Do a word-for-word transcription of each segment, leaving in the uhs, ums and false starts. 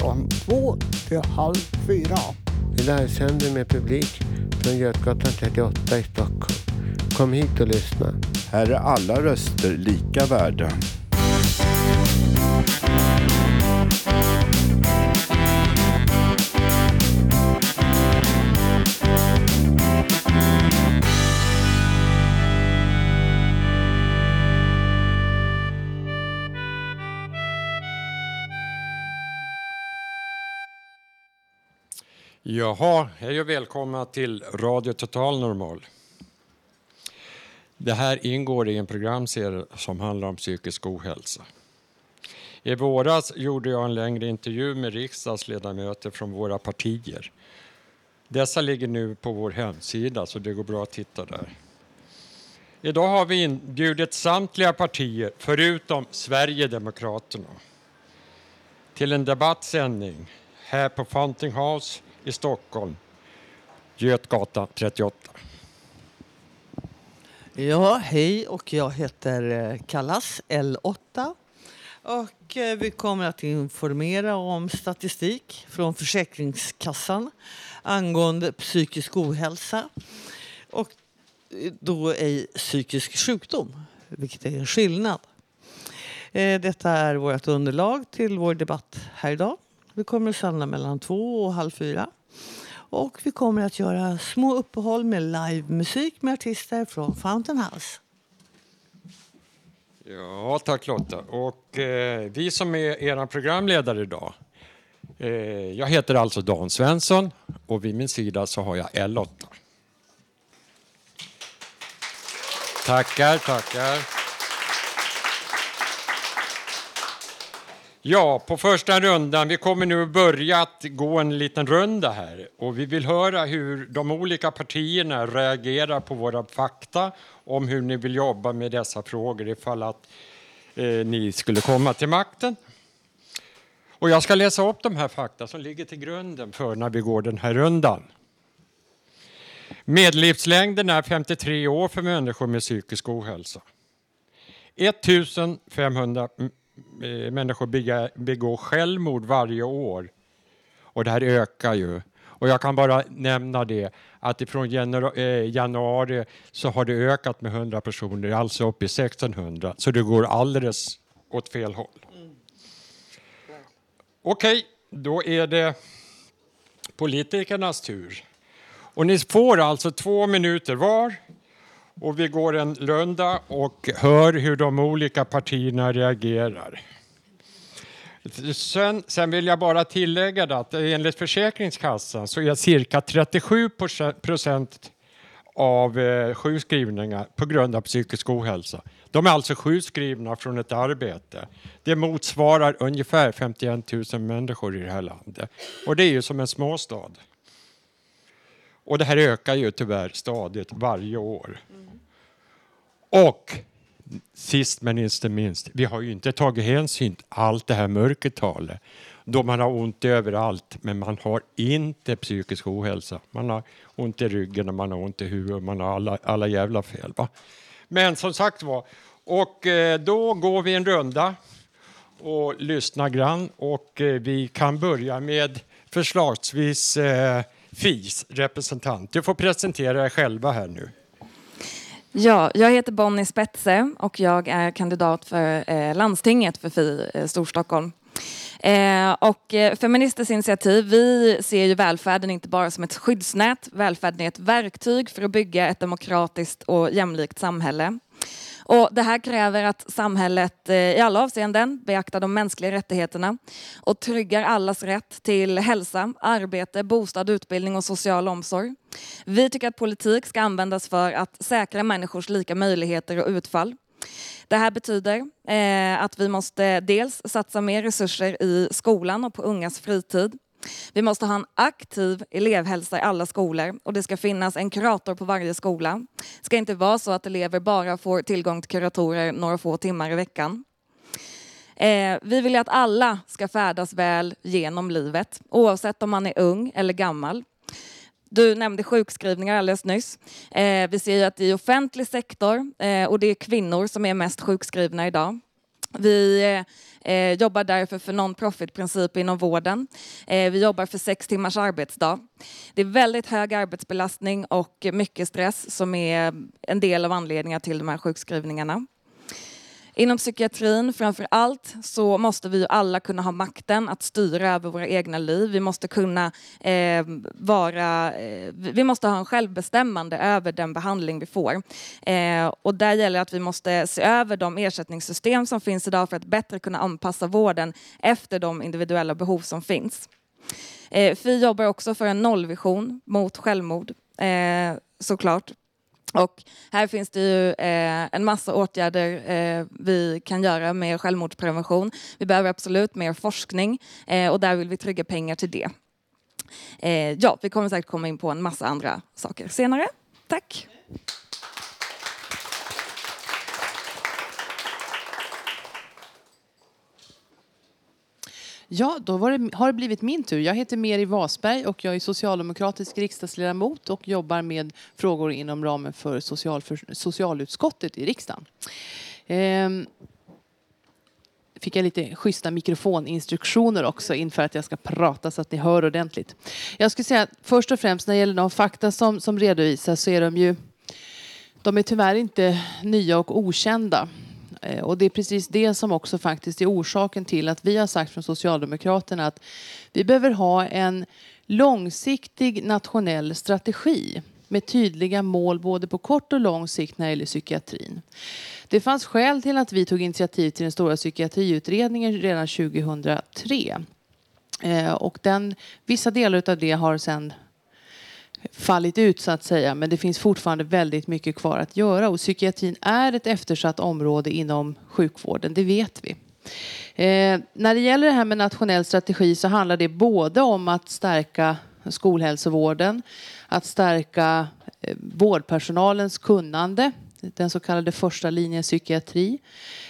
från två till halv fyra. Vi landsänder med publik från Götgatan trettioåtta i Stockholm. Kom hit och lyssna. Här är alla röster lika värda. Jaha, hej och välkomna till Radio TotalNormal. Det här ingår i en programserie som handlar om psykisk ohälsa. I våras gjorde jag en längre intervju med riksdagsledamöter från våra partier. Dessa ligger nu på vår hemsida så det går bra att titta där. Idag har vi inbjudit samtliga partier förutom Sverigedemokraterna till en debattsändning här på Fountain House i Stockholm, Götgatan trettioåtta. Ja, hej, och jag heter Kallas L åtta och vi kommer att informera om statistik från Försäkringskassan angående psykisk ohälsa och då är psykisk sjukdom, vilket är en skillnad. Detta är vårt underlag till vår debatt här idag. Vi kommer att samla mellan två och halv fyra. Och vi kommer att göra små uppehåll med livemusik med artister från Fountain House. Ja, tack Lotta. Och eh, vi som är era programledare idag. Eh, jag heter alltså Dan Svensson och vid min sida så har jag Elotta. Tackar, tackar. Ja, på första rundan, vi kommer nu börja att gå en liten runda här och vi vill höra hur de olika partierna reagerar på våra fakta om hur ni vill jobba med dessa frågor ifall att eh, ni skulle komma till makten. Och jag ska läsa upp de här fakta som ligger till grunden för när vi går den här rundan. Medellivslängden är femtiotre år för människor med psykisk ohälsa. femtonhundra människor begår självmord varje år och det här ökar ju, och jag kan bara nämna det att ifrån januari så har det ökat med hundra personer, alltså upp i sextonhundra, så det går alldeles åt fel håll. Mm. Okej, okay, då är det politikernas tur och ni får alltså två minuter var. Och vi går en runda och hör hur de olika partierna reagerar. Sen, sen vill jag bara tillägga att enligt Försäkringskassan så är cirka trettiosju procent av eh, sjukskrivningar på grund av psykisk ohälsa. De är alltså sjukskrivna från ett arbete. Det motsvarar ungefär femtioen tusen människor i det här landet. Och det är ju som en småstad. Och det här ökar ju tyvärr stadigt varje år. Mm. Och sist men inte minst, vi har ju inte tagit hänsyn till allt det här mörkertalet. Då man har ont överallt, men man har inte psykisk ohälsa. Man har ont i ryggen och man har ont i huvudet. Man har alla, alla jävla fel. Va? Men som sagt var, och då går vi en runda och lyssnar grann. Och vi kan börja med förslagsvis... F I S representant. Du får presentera er själva här nu. Ja, jag heter Bonnie Spetze och jag är kandidat för eh, landstinget för F I eh, Storstockholm. Eh, och eh, Feministers initiativ, vi ser ju välfärden inte bara som ett skyddsnät. Välfärden är ett verktyg för att bygga ett demokratiskt och jämlikt samhälle. Och det här kräver att samhället i alla avseenden beaktar de mänskliga rättigheterna och tryggar allas rätt till hälsa, arbete, bostad, utbildning och social omsorg. Vi tycker att politik ska användas för att säkra människors lika möjligheter och utfall. Det här betyder eh, att vi måste dels satsa mer resurser i skolan och på ungas fritid. Vi måste ha en aktiv elevhälsa i alla skolor och det ska finnas en kurator på varje skola. Det ska inte vara så att elever bara får tillgång till kuratorer några få timmar i veckan. Eh, vi vill att alla ska färdas väl genom livet, oavsett om man är ung eller gammal. Du nämnde sjukskrivningar alldeles nyss. Eh, vi ser ju att det är offentlig sektor eh, och det är kvinnor som är mest sjukskrivna idag. Vi eh, jobbar därför för non-profit-princip inom vården. Eh, vi jobbar för sex timmars arbetsdag. Det är väldigt hög arbetsbelastning och mycket stress som är en del av anledningarna till de här sjukskrivningarna. Inom psykiatrin framför allt så måste vi alla kunna ha makten att styra över våra egna liv. Vi måste kunna eh, vara, eh, vi måste ha en självbestämmande över den behandling vi får. Eh, och där gäller att vi måste se över de ersättningssystem som finns idag för att bättre kunna anpassa vården efter de individuella behov som finns. Eh, F I jobbar också för en nollvision mot självmord, eh, såklart. Och här finns det ju eh, en massa åtgärder eh, vi kan göra med självmordsprevention. Vi behöver absolut mer forskning eh, och där vill vi trygga pengar till det. Eh, ja, vi kommer säkert komma in på en massa andra saker senare. Tack! Ja, då var det, har det blivit min tur. Jag heter Meri Wasberg och jag är socialdemokratisk riksdagsledamot och jobbar med frågor inom ramen för, social, för socialutskottet i riksdagen. Ehm, fick jag lite schyssta mikrofoninstruktioner också inför att jag ska prata så att ni hör ordentligt. Jag skulle säga att först och främst när det gäller de fakta som, som redovisas så är de ju, de är tyvärr inte nya och okända. Och det är precis det som också faktiskt är orsaken till att vi har sagt från Socialdemokraterna att vi behöver ha en långsiktig nationell strategi med tydliga mål både på kort och lång sikt när det gäller psykiatrin. Det fanns skäl till att vi tog initiativ till den stora psykiatriutredningen redan tjugohundratre. Och den, vissa delar av det har sedan fallit ut så att säga, men det finns fortfarande väldigt mycket kvar att göra och psykiatrin är ett eftersatt område inom sjukvården, det vet vi. Eh, när det gäller det här med nationell strategi så handlar det både om att stärka skolhälsovården, att stärka eh, vårdpersonalens kunnande, den så kallade första linjen psykiatri.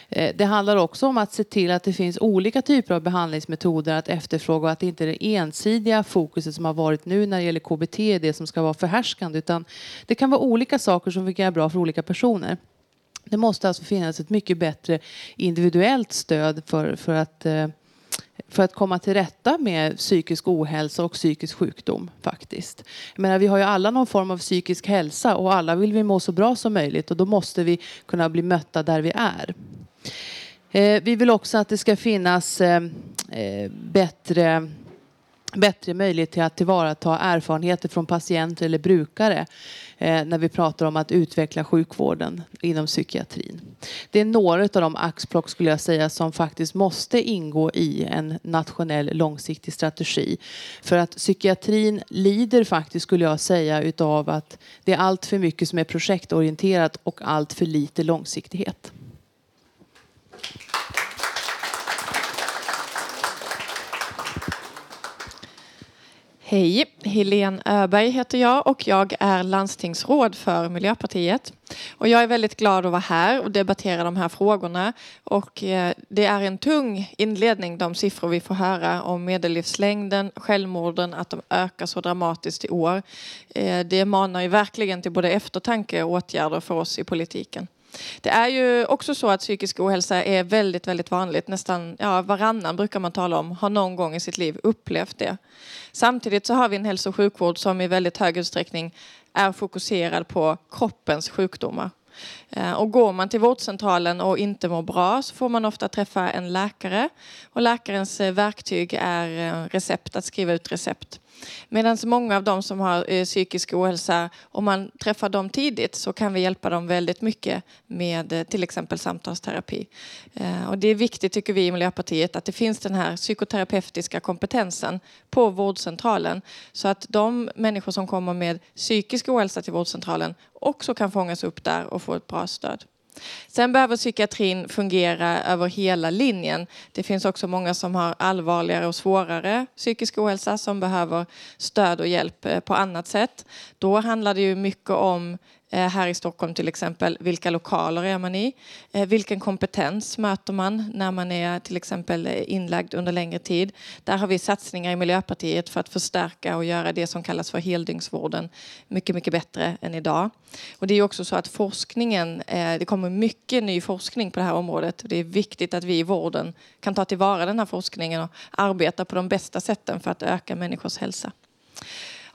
Eh, det handlar också om att se till att det finns olika typer av behandlingsmetoder att efterfråga och att det inte är det ensidiga fokuset som har varit nu när det gäller K B T är det som ska vara förhärskande utan det kan vara olika saker som funkar bra för olika personer. Det måste alltså finnas ett mycket bättre individuellt stöd för, för att eh, för att komma till rätta med psykisk ohälsa och psykisk sjukdom faktiskt. Jag menar, vi har ju alla någon form av psykisk hälsa och alla vill vi må så bra som möjligt och då måste vi kunna bli mötta där vi är. Eh, vi vill också att det ska finnas eh, bättre, bättre möjlighet till att tillvarata erfarenheter från patienter eller brukare eh, när vi pratar om att utveckla sjukvården inom psykiatrin. Det är några av de axplock skulle jag säga som faktiskt måste ingå i en nationell långsiktig strategi. För att psykiatrin lider faktiskt skulle jag säga utav att det är allt för mycket som är projektorienterat och allt för lite långsiktighet. Hej, Helene Öberg heter jag och jag är landstingsråd för Miljöpartiet. Och jag är väldigt glad att vara här och debattera de här frågorna. Och eh, det är en tung inledning, de siffror vi får höra om medellivslängden, självmorden, att de ökar så dramatiskt i år. Eh, det manar ju verkligen till både eftertanke och åtgärder för oss i politiken. Det är ju också så att psykisk ohälsa är väldigt, väldigt vanligt. Nästan ja, varannan brukar man tala om har någon gång i sitt liv upplevt det. Samtidigt så har vi en hälso- och sjukvård som i väldigt hög utsträckning är fokuserad på kroppens sjukdomar. Och går man till vårdcentralen och inte mår bra så får man ofta träffa en läkare. Och läkarens verktyg är recept, att skriva ut recept. Medan många av de som har psykisk ohälsa, om man träffar dem tidigt så kan vi hjälpa dem väldigt mycket med till exempel samtalsterapi. Och det är viktigt tycker vi i Miljöpartiet att det finns den här psykoterapeutiska kompetensen på vårdcentralen. Så att de människor som kommer med psykisk ohälsa till vårdcentralen också kan fångas upp där och få ett bra stöd. Sen behöver psykiatrin fungera över hela linjen. Det finns också många som har allvarligare och svårare psykisk ohälsa som behöver stöd och hjälp på annat sätt. Då handlar det ju mycket om här i Stockholm till exempel, vilka lokaler är man i? Vilken kompetens möter man när man är till exempel inlagd under längre tid? Där har vi satsningar i Miljöpartiet för att förstärka och göra det som kallas för heldygnsvården mycket, mycket bättre än idag. Och det är också så att forskningen, det kommer mycket ny forskning på det här området. Det är viktigt att vi i vården kan ta tillvara den här forskningen och arbeta på de bästa sätten för att öka människors hälsa.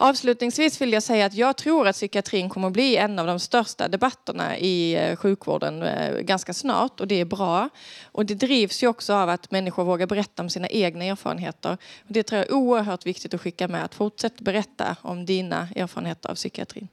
Avslutningsvis vill jag säga att jag tror att psykiatrin kommer att bli en av de största debatterna i sjukvården ganska snart, och det är bra. Och det drivs ju också av att människor vågar berätta om sina egna erfarenheter. Och det tror jag är oerhört viktigt att skicka med, att fortsätta berätta om dina erfarenheter av psykiatrin.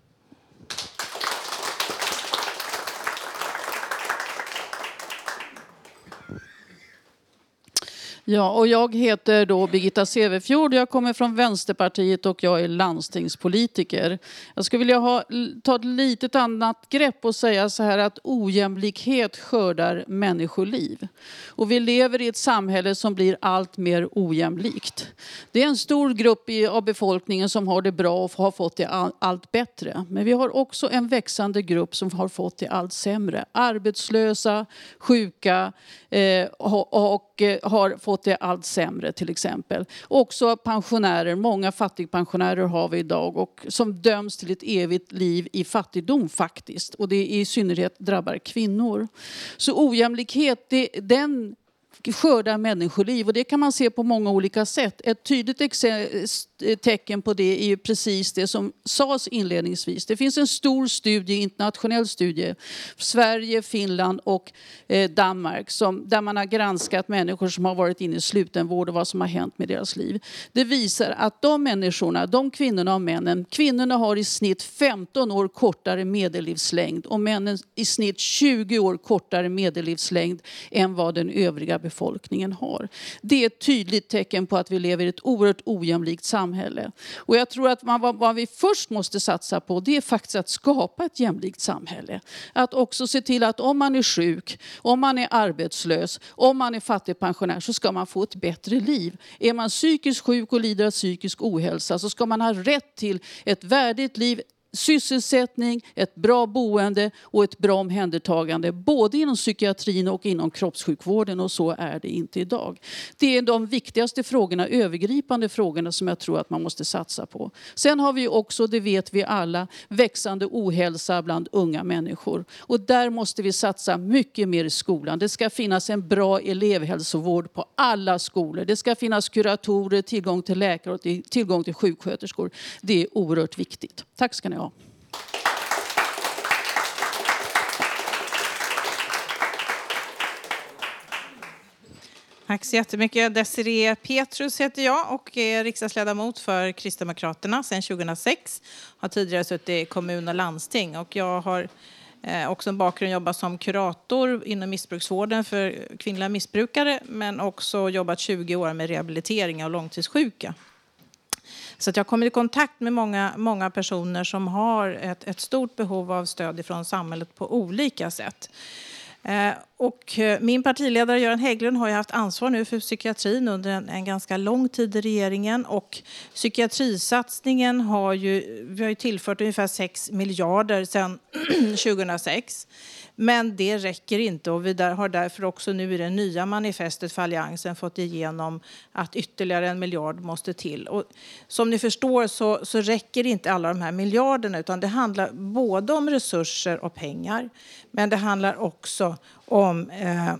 Ja, och jag heter då Birgitta Sevefjord, jag kommer från Vänsterpartiet och jag är landstingspolitiker. Jag skulle vilja ha, ta ett litet annat grepp och säga så här att ojämlikhet skördar människoliv. Och vi lever i ett samhälle som blir allt mer ojämlikt. Det är en stor grupp i, av befolkningen som har det bra och har fått det all, allt bättre. Men vi har också en växande grupp som har fått det allt sämre. Arbetslösa, sjuka eh, och, och har fått det allt sämre till exempel. Också pensionärer, många fattigpensionärer har vi idag och som döms till ett evigt liv i fattigdom faktiskt. Och det i synnerhet drabbar kvinnor. Så ojämlikhet, det, den skördar människoliv och det kan man se på många olika sätt. Ett tydligt exe- tecken på det är ju precis det som sades inledningsvis. Det finns en stor studie, internationell studie, Sverige, Finland och eh, Danmark som, där man har granskat människor som har varit inne i slutenvård och vad som har hänt med deras liv. Det visar att de människorna, de kvinnorna och männen, kvinnorna har i snitt femton år kortare medellivslängd och männen i snitt tjugo år kortare medellivslängd än vad den övriga befolkningen har. Det är ett tydligt tecken på att vi lever i ett oerhört ojämlikt samhälle. Och jag tror att man, vad vi först måste satsa på, det är faktiskt att skapa ett jämlikt samhälle. Att också se till att om man är sjuk, om man är arbetslös, om man är fattigpensionär så ska man få ett bättre liv. Är man psykiskt sjuk och lider av psykisk ohälsa så ska man ha rätt till ett värdigt liv, sysselsättning, ett bra boende och ett bra omhändertagande både inom psykiatrin och inom kroppssjukvården, och så är det inte idag. Det är de viktigaste frågorna, övergripande frågorna som jag tror att man måste satsa på. Sen har vi också, det vet vi alla, växande ohälsa bland unga människor och där måste vi satsa mycket mer i skolan. Det ska finnas en bra elevhälsovård på alla skolor. Det ska finnas kuratorer, tillgång till läkare och tillgång till sjuksköterskor. Det är oerhört viktigt. Tack ska ni ha. Tack så jättemycket. Desirée Pethrus heter jag och är riksdagsledamot för Kristdemokraterna sedan tjugohundrasex. Har tidigare suttit i kommun och landsting och jag har också en bakgrund, jobbat som kurator inom missbruksvården för kvinnliga missbrukare men också jobbat tjugo år med rehabilitering av långtidssjuka. Så att jag kommer i kontakt med många, många personer som har ett, ett stort behov av stöd från samhället på olika sätt. Eh, och min partiledare Göran Hägglund har ju haft ansvar nu för psykiatrin under en, en ganska lång tid i regeringen. Och psykiatrisatsningen har ju, vi har ju tillfört ungefär sex miljarder sedan tjugohundrasex. Men det räcker inte och vi där har därför också nu i det nya manifestet för alliansen fått igenom att ytterligare en miljard måste till. Och som ni förstår så, så räcker inte alla de här miljarderna utan det handlar både om resurser och pengar. Men det handlar också om eh,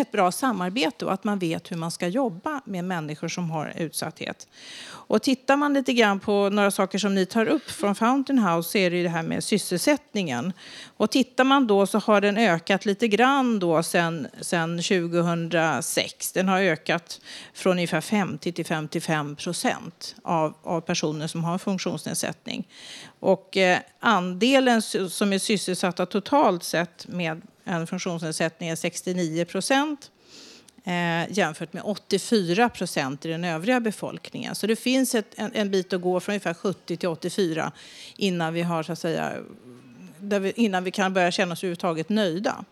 ett bra samarbete och att man vet hur man ska jobba med människor som har utsatthet. Och tittar man lite grann på några saker som ni tar upp från Fountain House så är det ju det här med sysselsättningen. Och tittar man då så har den ökat lite grann då sedan tjugohundrasex. Den har ökat från ungefär femtio till femtiofem procent av, av personer som har en funktionsnedsättning. Och eh, andelen som är sysselsatta totalt sett med en funktionsnedsättning är sextionio procent eh, jämfört med åttiofyra procent i den övriga befolkningen. Så det finns ett, en, en bit att gå från ungefär sjuttio till åttiofyra innan vi har så att säga där vi, innan vi kan börja känna oss överhuvudtaget nöjda.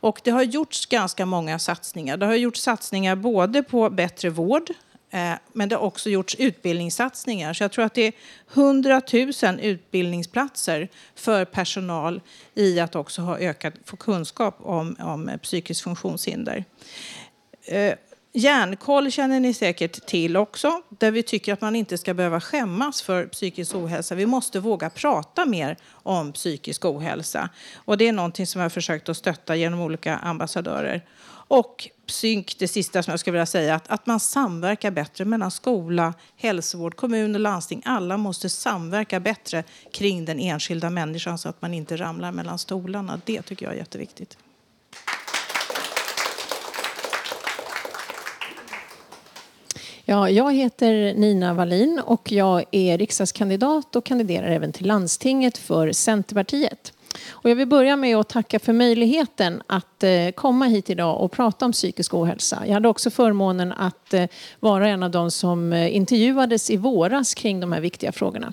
Och det har gjorts ganska många satsningar. Det har gjorts satsningar både på bättre vård, eh, men det har också gjorts utbildningssatsningar. Så jag tror att det är hundratusen utbildningsplatser för personal i att också ha ökat få kunskap om, om psykiskt funktionshinder. Eh, Hjärnkoll känner ni säkert till också, där vi tycker att man inte ska behöva skämmas för psykisk ohälsa. Vi måste våga prata mer om psykisk ohälsa. Och det är någonting som jag har försökt att stötta genom olika ambassadörer. Och psyk, det sista som jag skulle vilja säga, att, att man samverkar bättre mellan skola, hälsovård, kommun och landsting. Alla måste samverka bättre kring den enskilda människan så att man inte ramlar mellan stolarna. Det tycker jag är jätteviktigt. Ja, jag heter Nina Wallin och jag är riksdagskandidat och kandiderar även till landstinget för Centerpartiet. Och jag vill börja med att tacka för möjligheten att komma hit idag och prata om psykisk ohälsa. Jag hade också förmånen att vara en av de som intervjuades i våras kring de här viktiga frågorna.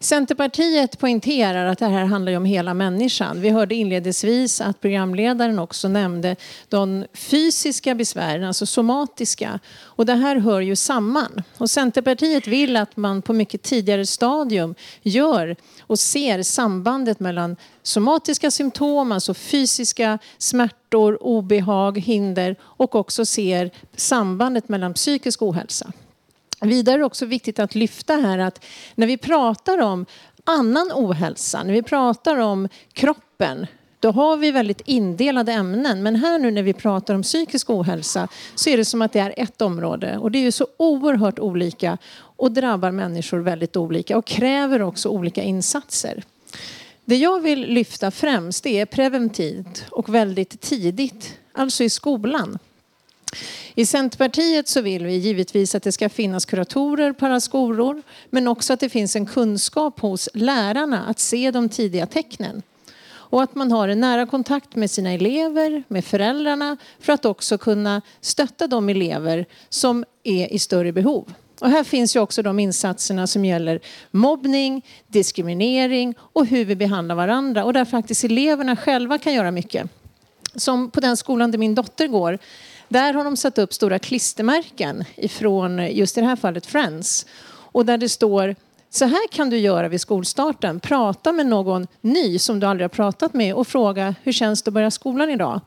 Centerpartiet poängterar att det här handlar om hela människan. Vi hörde inledningsvis att programledaren också nämnde de fysiska besvären, alltså somatiska. Och det här hör ju samman. Och Centerpartiet vill att man på mycket tidigare stadium gör och ser sambandet mellan somatiska symptom, alltså fysiska smärtor, obehag, hinder och också ser sambandet mellan psykisk ohälsa. Vidare är det också viktigt att lyfta här att när vi pratar om annan ohälsa, när vi pratar om kroppen, då har vi väldigt indelade ämnen. Men här nu när vi pratar om psykisk ohälsa så är det som att det är ett område. Och det är ju så oerhört olika och drabbar människor väldigt olika och kräver också olika insatser. Det jag vill lyfta främst är preventivt och väldigt tidigt, alltså i skolan. I Centerpartiet så vill vi givetvis att det ska finnas kuratorer, paraskolor, men också att det finns en kunskap hos lärarna att se de tidiga tecknen. Och att man har en nära kontakt med sina elever, med föräldrarna, för att också kunna stötta de elever som är i större behov. Och här finns ju också de insatserna som gäller mobbning, diskriminering och hur vi behandlar varandra. Och där faktiskt eleverna själva kan göra mycket. Som på den skolan där min dotter går. Där har de satt upp stora klistermärken ifrån just i det här fallet Friends. Och där det står, så här kan du göra vid skolstarten. Prata med någon ny som du aldrig har pratat med och fråga hur känns det att börja skolan idag.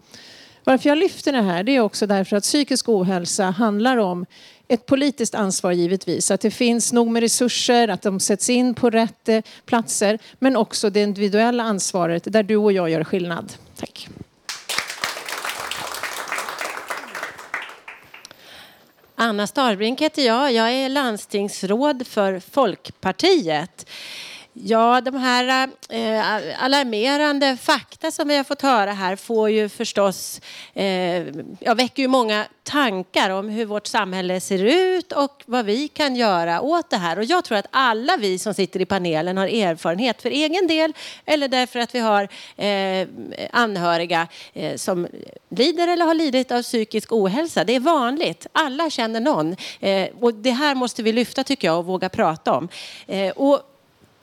Varför jag lyfter det här det är också därför att psykisk ohälsa handlar om ett politiskt ansvar givetvis. Att det finns nog med resurser, att de sätts in på rätt platser. Men också det individuella ansvaret där du och jag gör skillnad. Tack. Anna Starbrink heter jag. Jag är landstingsråd för Folkpartiet. Ja, de här eh, alarmerande fakta som vi har fått höra här får ju förstås, eh, jag väcker ju många tankar om hur vårt samhälle ser ut och vad vi kan göra åt det här. Och jag tror att alla vi som sitter i panelen har erfarenhet för egen del eller därför att vi har eh, anhöriga eh, som lider eller har lidit av psykisk ohälsa. Det är vanligt. Alla känner någon. Eh, och det här måste vi lyfta tycker jag och våga prata om. Eh, och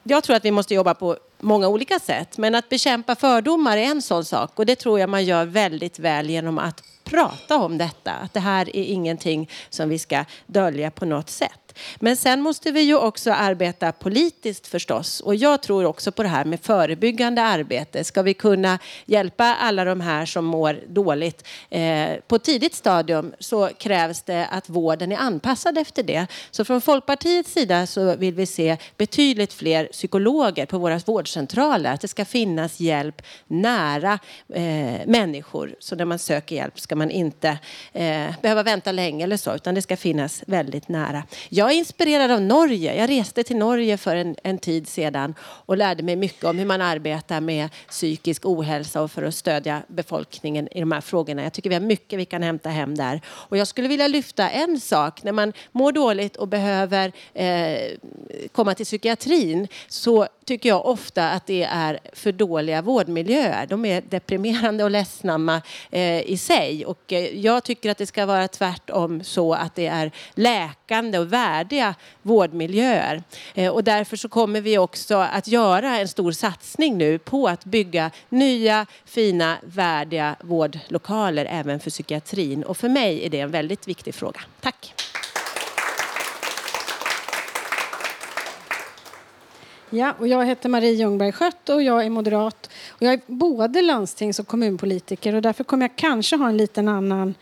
Jag tror att vi måste jobba på många olika sätt. Men att bekämpa fördomar är en sån sak. Och det tror jag man gör väldigt väl genom att prata om detta. Att det här är ingenting som vi ska dölja på något sätt. Men sen måste vi ju också arbeta politiskt förstås. Och jag tror också på det här med förebyggande arbete. Ska vi kunna hjälpa alla de här som mår dåligt eh, på tidigt stadium så krävs det att vården är anpassad efter det. Så från Folkpartiets sida så vill vi se betydligt fler psykologer på våra vårdcentraler. Att det ska finnas hjälp nära eh, människor. Så när man söker hjälp ska man inte eh, behöva vänta länge eller så. Utan det ska finnas väldigt nära. Jag är inspirerad av Norge. Jag reste till Norge för en, en tid sedan och lärde mig mycket om hur man arbetar med psykisk ohälsa och för att stödja befolkningen i de här frågorna. Jag tycker vi har mycket vi kan hämta hem där. Och jag skulle vilja lyfta en sak. När man mår dåligt och behöver eh, komma till psykiatrin så tycker jag ofta att det är för dåliga vårdmiljöer. De är deprimerande och ledsamma eh, i sig. Och eh, jag tycker att det ska vara tvärtom, så att det är läkande och värdiga vårdmiljöer. Eh, och därför så kommer vi också att göra en stor satsning nu på att bygga nya, fina, värdiga vårdlokaler även för psykiatrin. Och för mig är det en väldigt viktig fråga. Tack! Ja, och jag heter Marie Ljungberg-Skött och jag är moderat. Och jag är både landstings- och kommunpolitiker, och därför kommer jag kanske ha en liten annan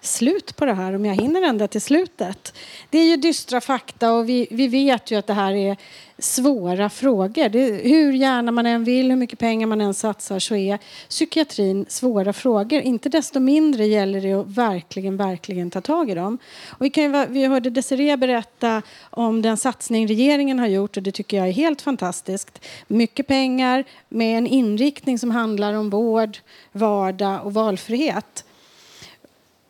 slut på det här, om jag hinner ända till slutet. Det är ju dystra fakta, och vi, vi vet ju att det här är svåra frågor. Det, hur gärna man än vill, hur mycket pengar man än satsar, så är psykiatrin svåra frågor. Inte desto mindre gäller det att verkligen, verkligen ta tag i dem. Och vi, kan, vi hörde Desirée berätta om den satsning regeringen har gjort, och det tycker jag är helt fantastiskt. Mycket pengar med en inriktning som handlar om vård, vardag och valfrihet.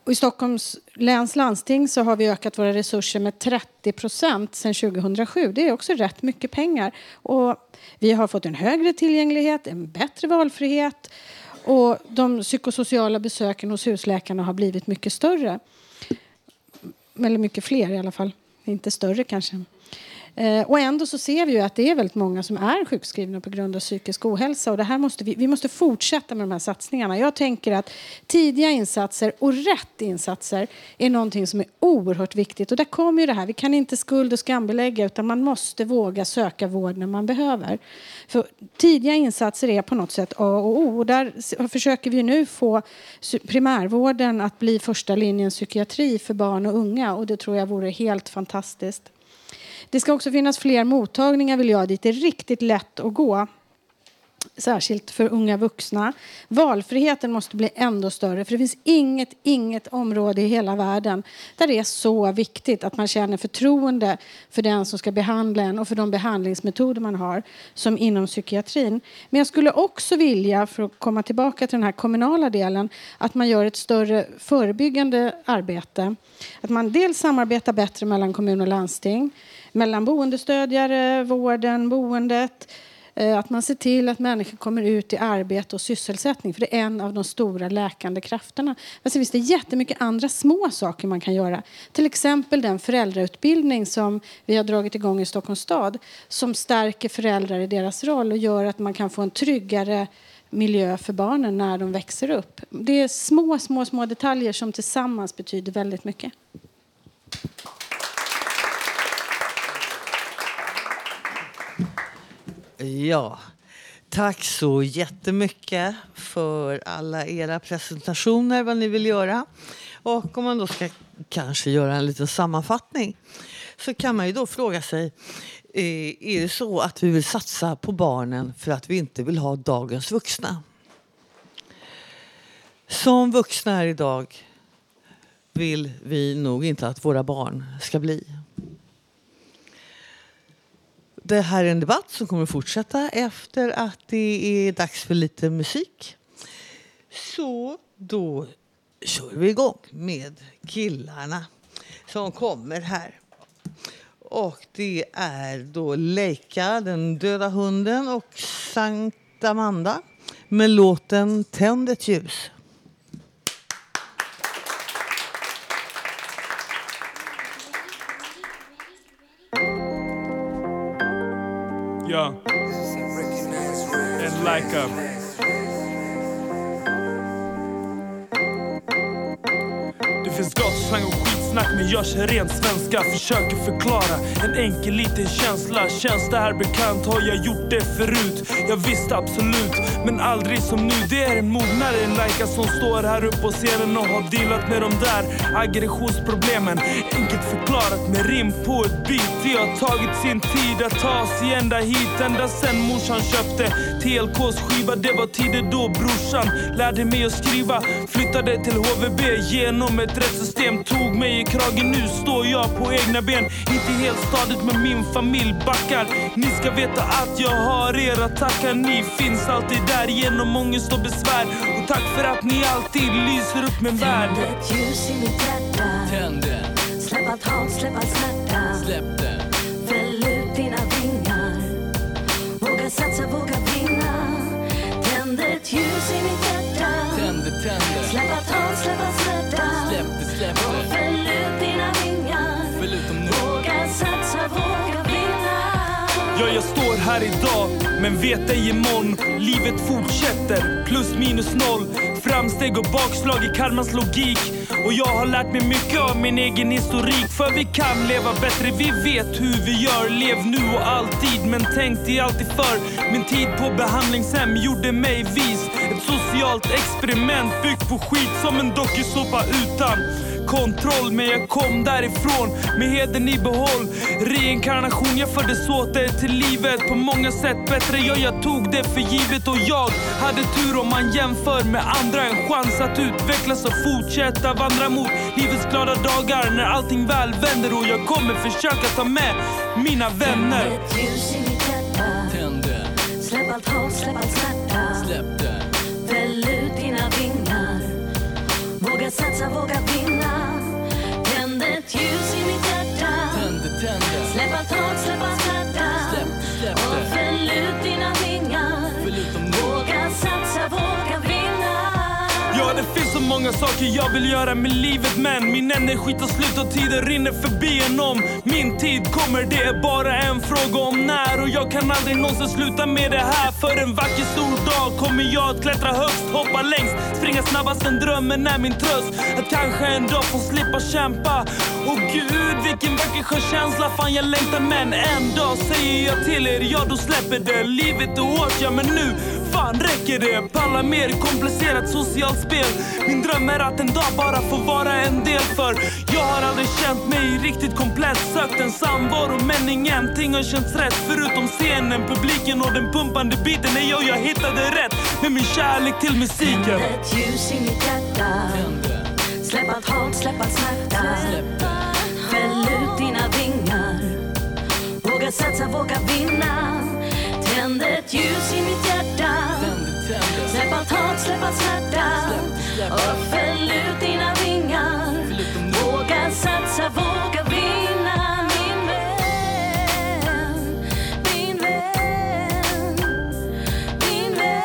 Och i Stockholms läns landsting så har vi ökat våra resurser med trettio procent sedan tjugohundrasju. Det är också rätt mycket pengar. Och vi har fått en högre tillgänglighet, en bättre valfrihet. Och de psykosociala besöken hos husläkarna har blivit mycket större. Eller mycket fler i alla fall. Inte större kanske. Och ändå så ser vi ju att det är väldigt många som är sjukskrivna på grund av psykisk ohälsa. Och det här måste vi, vi måste fortsätta med de här satsningarna. Jag tänker att tidiga insatser och rätt insatser är någonting som är oerhört viktigt. Och där kommer ju det här. Vi kan inte skuld- och skambelägga, utan man måste våga söka vård när man behöver. För tidiga insatser är på något sätt A och O. Och där försöker vi nu få primärvården att bli första linjen psykiatri för barn och unga. Och det tror jag vore helt fantastiskt. Det ska också finnas fler mottagningar, vill jag, dit det är riktigt lätt att gå. Särskilt för unga vuxna. Valfriheten måste bli ändå större. För det finns inget, inget område i hela världen där det är så viktigt att man känner förtroende för den som ska behandla en och för de behandlingsmetoder man har, som inom psykiatrin. Men jag skulle också vilja, för att komma tillbaka till den här kommunala delen, att man gör ett större förebyggande arbete. Att man dels samarbetar bättre mellan kommun och landsting. Mellan boendestödjare, vården, boendet. Att man ser till att människor kommer ut i arbete och sysselsättning. För det är en av de stora läkande krafterna. Men sen finns det jättemycket andra små saker man kan göra. Till exempel den föräldrautbildning som vi har dragit igång i Stockholms stad. Som stärker föräldrar i deras roll och gör att man kan få en tryggare miljö för barnen när de växer upp. Det är små, små, små detaljer som tillsammans betyder väldigt mycket. Ja, tack så jättemycket för alla era presentationer, vad ni vill göra. Och om man då ska kanske göra en liten sammanfattning, så kan man ju då fråga sig, är det så att vi vill satsa på barnen för att vi inte vill ha dagens vuxna? Som vuxna här idag vill vi nog inte att våra barn ska bli. Det här är en debatt som kommer fortsätta efter att det är dags för lite musik. Så då kör vi igång med killarna som kommer här. Och det är då Laika, den döda hunden, och Sankta Wanda med låten Tänd ett ljus. Yeah. And like a Det finns gott slang och skitsnack, men jag kör rent svenska. Försöker förklara en enkel liten känsla. Känns det här bekant? Har jag gjort det förut? Jag visste absolut, men aldrig som nu. Det är en mognare än Laika som står här uppe på scenen och har dealat med de där aggressionsproblemen. Enkelt förklarat med rim på ett beat. Det har tagit sin tid att ta sig ända hit. Ända sen morsan köpte T L K:s skiva. Det var tider då brorsan lärde mig att skriva. Flyttade till H V B genom ett rättssystem. Tog mig i kragen, nu står jag på egna ben. Inte helt stadigt, men min familj backar. Ni ska veta att jag har era tackar. Ni finns alltid där genom ångest och besvär. Och tack för att ni alltid lyser upp min värld. Tänd ett ljus i mitt hjärta. Tänd det. Släpp allt hat, släpp allt smärta. Släpp det. Väll ut dina vingar. Våga Ja, jag står här idag, men vet ej imorgon. Livet fortsätter, plus minus noll. Framsteg och bakslag i karmans logik. Och jag har lärt mig mycket av min egen historik. För vi kan leva bättre, vi vet hur vi gör. Lev nu och alltid, men tänk dig alltid för. Min tid på behandlingshem gjorde mig vis. Ett socialt experiment byggt på skit som en dokusåpa utan kontroll, men jag kom därifrån med heden i behåll. Reinkarnation, jag fördes åter till livet. På många sätt bättre, ja, jag tog det för givet. Och jag hade tur om man jämför med andra. En chans att utvecklas och fortsätta vandra mot livets glada dagar när allting väl vänder. Och jag kommer försöka ta med mina vänner. Tänd ett ljus i mitt hjärta. Tänd det. Släpp allt håll, släpp allt smärta. Släpp det. Väll ut dina vingar. Våga satsa, våga vinna. Tänd ett ljus i mitt hjärta. Tänd det, tänd det. Släpp allt hårt, släpp allt smärta. Släpp, släpp det. Och fäll ut dina vingar. Våga satsa, våga vinna. Ja, det finns så många saker jag vill göra med livet, men min energi tar slut och tiden rinner förbi en om. Min tid kommer, det är bara en fråga om när. Och jag kan aldrig någonsin sluta med det här. För en vacker stor dag kommer jag att klättra högst, hoppa längst, springa snabbast. En drömmen är min tröst, att kanske en dag få slippa kämpa. Och gud, vilken vacker sjökänsla, fan jag längtar. Men en dag säger jag till er, ja då släpper det. Livet är hårt, ja men nu fan räcker det. Palla mer komplicerat socialt spel. Min dröm är att en dag bara få vara en del, för jag har aldrig känt mig riktigt komplett. Sökt en samvaro men ingenting har känts rätt. Förutom scenen, publiken och den pumpande biten. När jag, jag hittade rätt med min kärlek till musiken. Tänd ett ljus i mitt hjärta. Släpp allt hårt, släpp allt smärta. Fäll ut dina vingar. Våga satsa, våga vinna. Tänd ett ljus i mitt hjärta. Släpp allt hårt, släpp allt smärta. Och fäll ut dina vingar. Våga satsa, våga vinna. Min vän, min vän, min vän.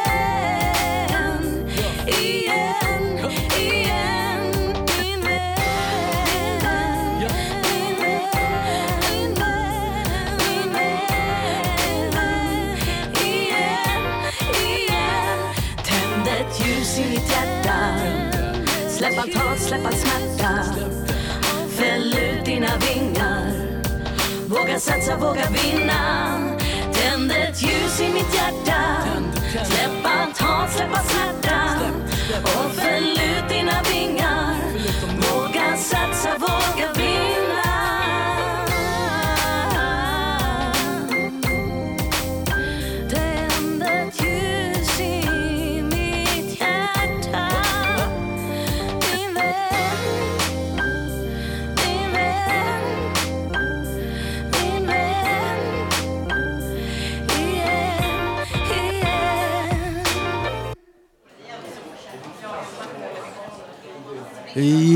Igen, igen. Min vän, min vän, min vän, min vän. Igen, igen. Tänd ett ljus i mitt hjärta. Släpp allt hårt, släpp allt smärta. Fäll ut dina vingar. Våga satsa, våga vinna. Tänd ett ljus i mitt hjärta. Släpp allt hårt, släpp allt smärta. Och fäll ut dina vingar. Våga satsa, våga vinna. Tänd ett ljus i mitt hjärta.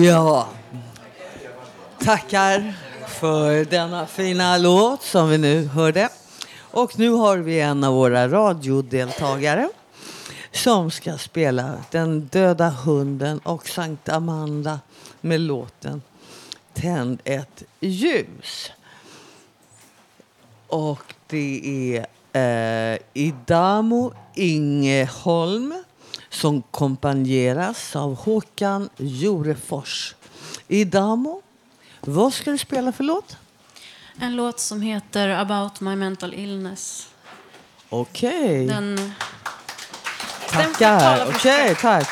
Ja, tackar för denna fina låt som vi nu hörde. Och nu har vi en av våra radiodeltagare som ska spela Den döda hunden och Sankta Wanda med låten Tänd ett ljus. Och det är eh, Idamo Ingeholm som kompanjeras av Håkan Jurefors. Idamo, vad ska du spela för låt? En låt som heter About My Mental Illness. Okej. Okay. Den... Tackar. Okej, okay, tack.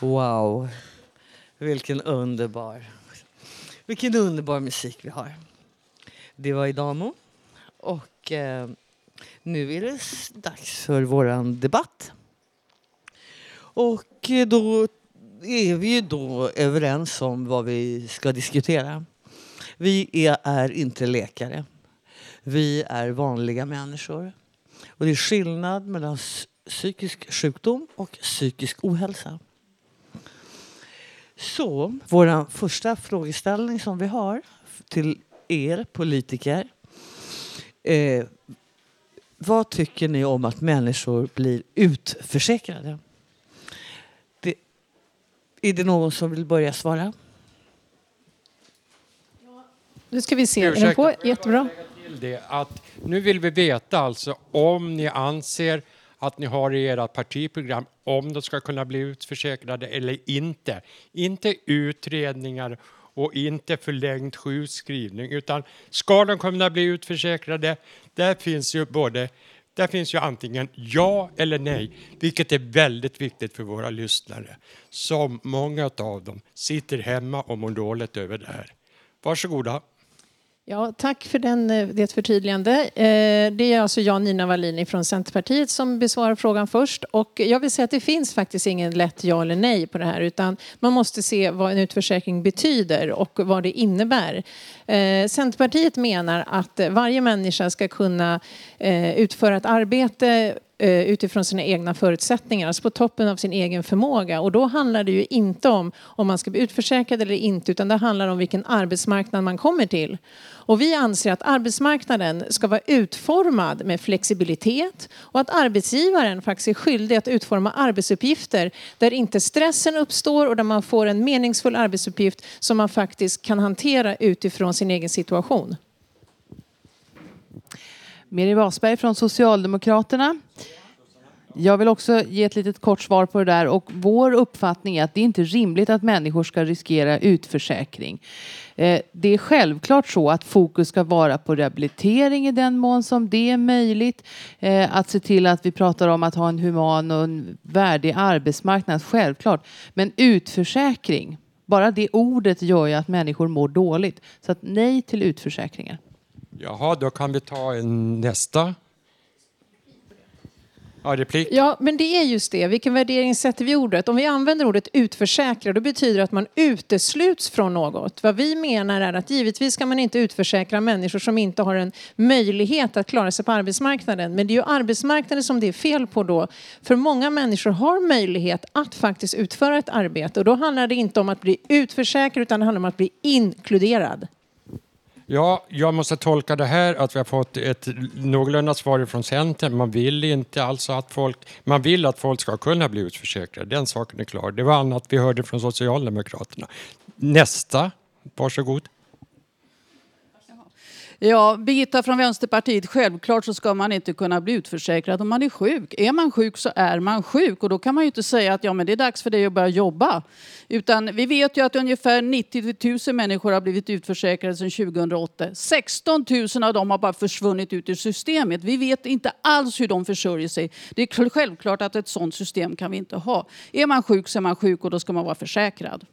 Wow, vilken underbar vilken underbar musik vi har. Det var Idamo. Och eh, nu är det dags för våran debatt. Och eh, då är vi ju då överens om vad vi ska diskutera. Vi är, är inte läkare. Vi är vanliga människor. Och det är skillnad mellan psykisk sjukdom och psykisk ohälsa. Så vår första frågeställning som vi har till er politiker. Eh, vad tycker ni om att människor blir utförsäkrade? Det, är det någon som vill börja svara? Nu ska vi se. Ursäkta, är den på? Jättebra. Det, att nu vill vi veta alltså om ni anser att ni har i era partiprogram om de ska kunna bli utförsäkrade eller inte. Inte utredningar och inte förlängd sjukskrivning, utan ska de kunna bli utförsäkrade, där finns ju både där finns ju antingen ja eller nej, vilket är väldigt viktigt för våra lyssnare, som många av dem sitter hemma och mår dåligt över det här. Varsågoda. Ja, tack för den, det förtydligande. Det är alltså jag, Nina Wallin från Centerpartiet, som besvarar frågan först. Och jag vill säga att det finns faktiskt ingen lätt ja eller nej på det här, utan man måste se vad en utförsäkring betyder och vad det innebär. Centerpartiet menar att varje människa ska kunna utföra ett arbete utifrån sina egna förutsättningar, alltså på toppen av sin egen förmåga. Och då handlar det ju inte om om man ska bli utförsäkrad eller inte, utan det handlar om vilken arbetsmarknad man kommer till. Och vi anser att arbetsmarknaden ska vara utformad med flexibilitet och att arbetsgivaren faktiskt är skyldig att utforma arbetsuppgifter där inte stressen uppstår och där man får en meningsfull arbetsuppgift som man faktiskt kan hantera utifrån sin egen situation. Meri Wasberg från Socialdemokraterna. Jag vill också ge ett litet kort svar på det där. Och vår uppfattning är att det inte är rimligt att människor ska riskera utförsäkring. Det är självklart så att fokus ska vara på rehabilitering i den mån som det är möjligt. Att se till att vi pratar om att ha en human och en värdig arbetsmarknad, självklart. Men utförsäkring, bara det ordet gör ju att människor mår dåligt. Så att nej till utförsäkringar. Jaha, då kan vi ta en nästa. Ja, replik. Ja, men det är just det. Vilken värdering sätter vi ordet? Om vi använder ordet utförsäkra, då betyder det att man utesluts från något. Vad vi menar är att givetvis ska man inte utförsäkra människor som inte har en möjlighet att klara sig på arbetsmarknaden. Men det är ju arbetsmarknaden som det är fel på då. För många människor har möjlighet att faktiskt utföra ett arbete. Och då handlar det inte om att bli utförsäkrad, utan det handlar om att bli inkluderad. Ja, jag måste tolka det här att vi har fått ett någorlunda svar från Centern. Man vill inte alltså att folk, man vill att folk ska kunna bli utförsäkrade. Den saken är klar. Det var annat vi hörde från Socialdemokraterna. Nästa, varsågod. Ja, Birgitta från Vänsterpartiet. Självklart så ska man inte kunna bli utförsäkrad om man är sjuk. Är man sjuk så är man sjuk. Och då kan man ju inte säga att ja, men det är dags för dig att börja jobba. Utan vi vet ju att ungefär nittio tusen människor har blivit utförsäkrade sedan tjugohundraåtta. sexton tusen av dem har bara försvunnit ut ur systemet. Vi vet inte alls hur de försörjer sig. Det är självklart att ett sådant system kan vi inte ha. Är man sjuk så är man sjuk och då ska man vara försäkrad.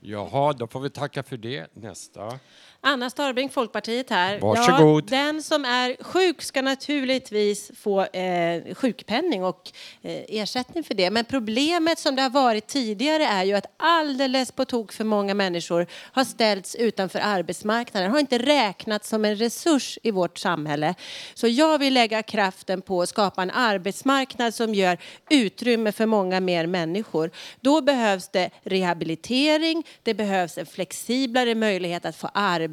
Jaha, då får vi tacka för det. Nästa. Anna Starbrink, Folkpartiet här. Varsågod. Ja, den som är sjuk ska naturligtvis få eh, sjukpenning och eh, ersättning för det. Men problemet som det har varit tidigare är ju att alldeles på tok för många människor har ställts utanför arbetsmarknaden. Har inte räknats som en resurs i vårt samhälle. Så jag vill lägga kraften på att skapa en arbetsmarknad som gör utrymme för många mer människor. Då behövs det rehabilitering. Det behövs en flexiblare möjlighet att få arbete.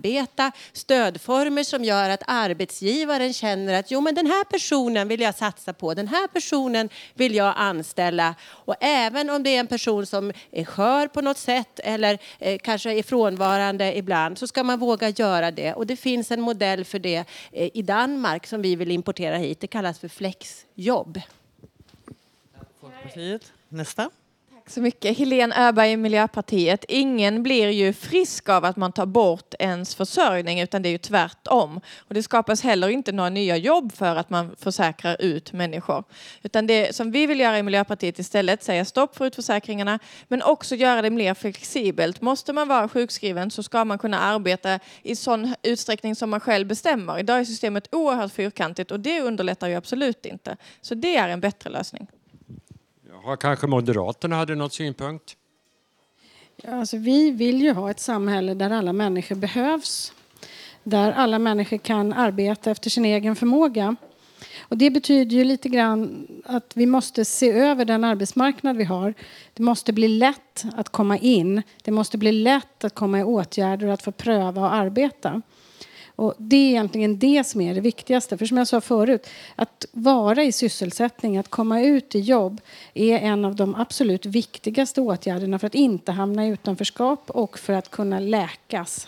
Stödformer som gör att arbetsgivaren känner att jo, men den här personen vill jag satsa på, den här personen vill jag anställa, och även om det är en person som är skör på något sätt eller eh, kanske är frånvarande ibland, så ska man våga göra det. Och det finns en modell för det eh, i Danmark som vi vill importera hit. Det kallas för flexjobb. Folkpartiet. Nästa. Tack Tack så mycket. Helene Öberg i Miljöpartiet. Ingen blir ju frisk av att man tar bort ens försörjning, utan det är ju tvärtom. Och det skapas heller inte några nya jobb för att man försäkrar ut människor. Utan det som vi vill göra i Miljöpartiet istället, säga stopp för utförsäkringarna, men också göra det mer flexibelt. Måste man vara sjukskriven så ska man kunna arbeta i sån utsträckning som man själv bestämmer. Idag är systemet oerhört fyrkantigt och det underlättar ju absolut inte. Så det är en bättre lösning. Ja, kanske Moderaterna hade något synpunkt? Ja, alltså, vi vill ju ha ett samhälle där alla människor behövs. Där alla människor kan arbeta efter sin egen förmåga. Och det betyder ju lite grann att vi måste se över den arbetsmarknad vi har. Det måste bli lätt att komma in. Det måste bli lätt att komma i åtgärder och att få pröva och arbeta. Och det är egentligen det som är det viktigaste. För som jag sa förut, att vara i sysselsättning, att komma ut i jobb är en av de absolut viktigaste åtgärderna för att inte hamna i utanförskap och för att kunna läkas.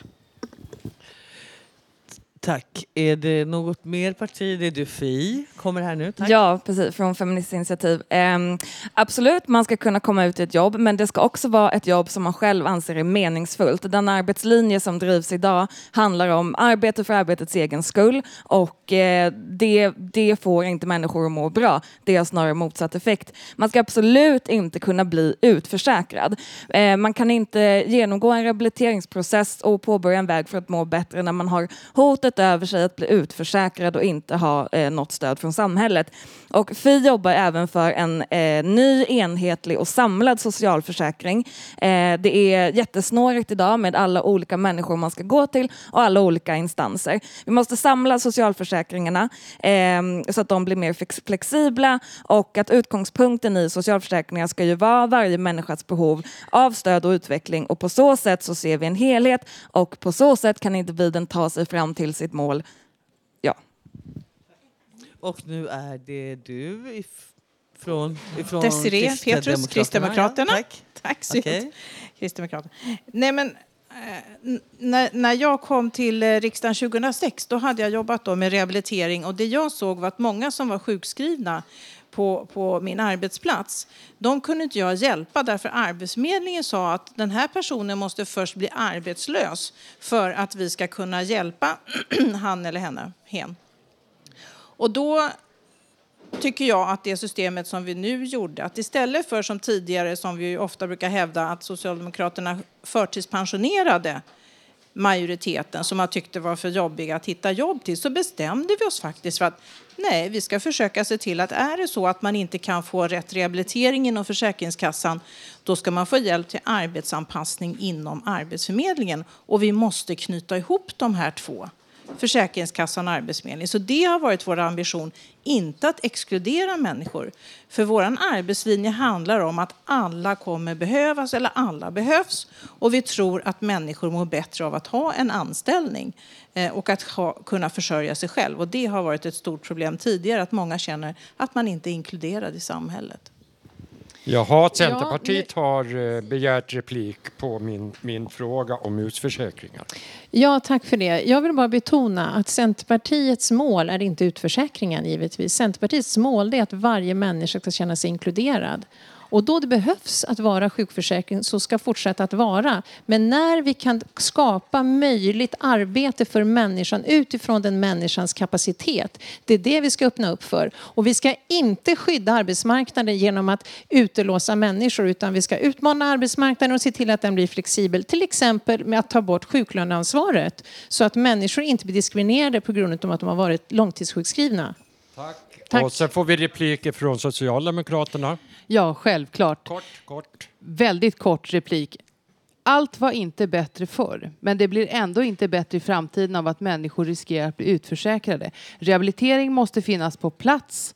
Tack. Är det något mer parti? Det är du, Fi. Kommer här nu, tack. Ja, precis. Från Feministers initiativ. Ehm, absolut, man ska kunna komma ut i ett jobb. Men det ska också vara ett jobb som man själv anser är meningsfullt. Den arbetslinje som drivs idag handlar om arbete för arbetets egen skull. Och eh, det, det får inte människor att må bra. Det är snarare motsatt effekt. Man ska absolut inte kunna bli utförsäkrad. Ehm, man kan inte genomgå en rehabiliteringsprocess och påbörja en väg för att må bättre när man har hotat över sig att bli utförsäkrad och inte ha eh, något stöd från samhället. Och F I jobbar även för en eh, ny, enhetlig och samlad socialförsäkring. Eh, det är jättesnårigt idag med alla olika människor man ska gå till och alla olika instanser. Vi måste samla socialförsäkringarna eh, så att de blir mer flexibla, och att utgångspunkten i socialförsäkringar ska ju vara varje människas behov av stöd och utveckling, och på så sätt så ser vi en helhet, och på så sätt kan individen ta sig fram till sitt mål. Ja. Och nu är det du if- från, ifrån Desirée Pethrus, Kristdemokraterna. Ja, tack. Tack så mycket. Okay. Kristdemokraterna. Nej, men eh, när, när jag kom till riksdagen tjugohundrasex, då hade jag jobbat då med rehabilitering, och det jag såg var att många som var sjukskrivna På, på min arbetsplats, de kunde inte jag hjälpa, därför Arbetsförmedlingen sa att den här personen måste först bli arbetslös för att vi ska kunna hjälpa han eller henne hen. Och då tycker jag att det systemet som vi nu gjorde, att istället för som tidigare, som vi ofta brukar hävda, att Socialdemokraterna förtidspensionerade majoriteten som man tyckte var för jobbiga att hitta jobb till, så bestämde vi oss faktiskt för att nej, vi ska försöka se till att är det så att man inte kan få rätt rehabilitering inom Försäkringskassan, då ska man få hjälp till arbetsanpassning inom Arbetsförmedlingen. Och vi måste knyta ihop de här två, Försäkringskassan och Arbetsförmedlingen. Så det har varit vår ambition, inte att exkludera människor. För vår arbetslinje handlar om att alla kommer behövas, eller alla behövs. Och vi tror att människor mår bättre av att ha en anställning och att ha, kunna försörja sig själv. Och det har varit ett stort problem tidigare, att många känner att man inte är inkluderad i samhället. Jaha, Centerpartiet har begärt replik på min, min fråga om utförsäkringar. Ja, tack för det. Jag vill bara betona att Centerpartiets mål är inte utförsäkringen, givetvis. Centerpartiets mål är att varje människa ska känna sig inkluderad. Och då det behövs att vara sjukförsäkring, så ska fortsätta att vara. Men när vi kan skapa möjligt arbete för människan utifrån den människans kapacitet, det är det vi ska öppna upp för. Och vi ska inte skydda arbetsmarknaden genom att utelåsa människor, utan vi ska utmana arbetsmarknaden och se till att den blir flexibel. Till exempel med att ta bort sjuklöneansvaret, så att människor inte blir diskriminerade på grund av att de har varit långtidssjukskrivna. Tack. Tack. Och sen får vi repliker från Socialdemokraterna. Ja, självklart. Kort, kort. Väldigt kort replik. Allt var inte bättre förr, men det blir ändå inte bättre i framtiden av att människor riskerar att bli utförsäkrade. Rehabilitering måste finnas på plats.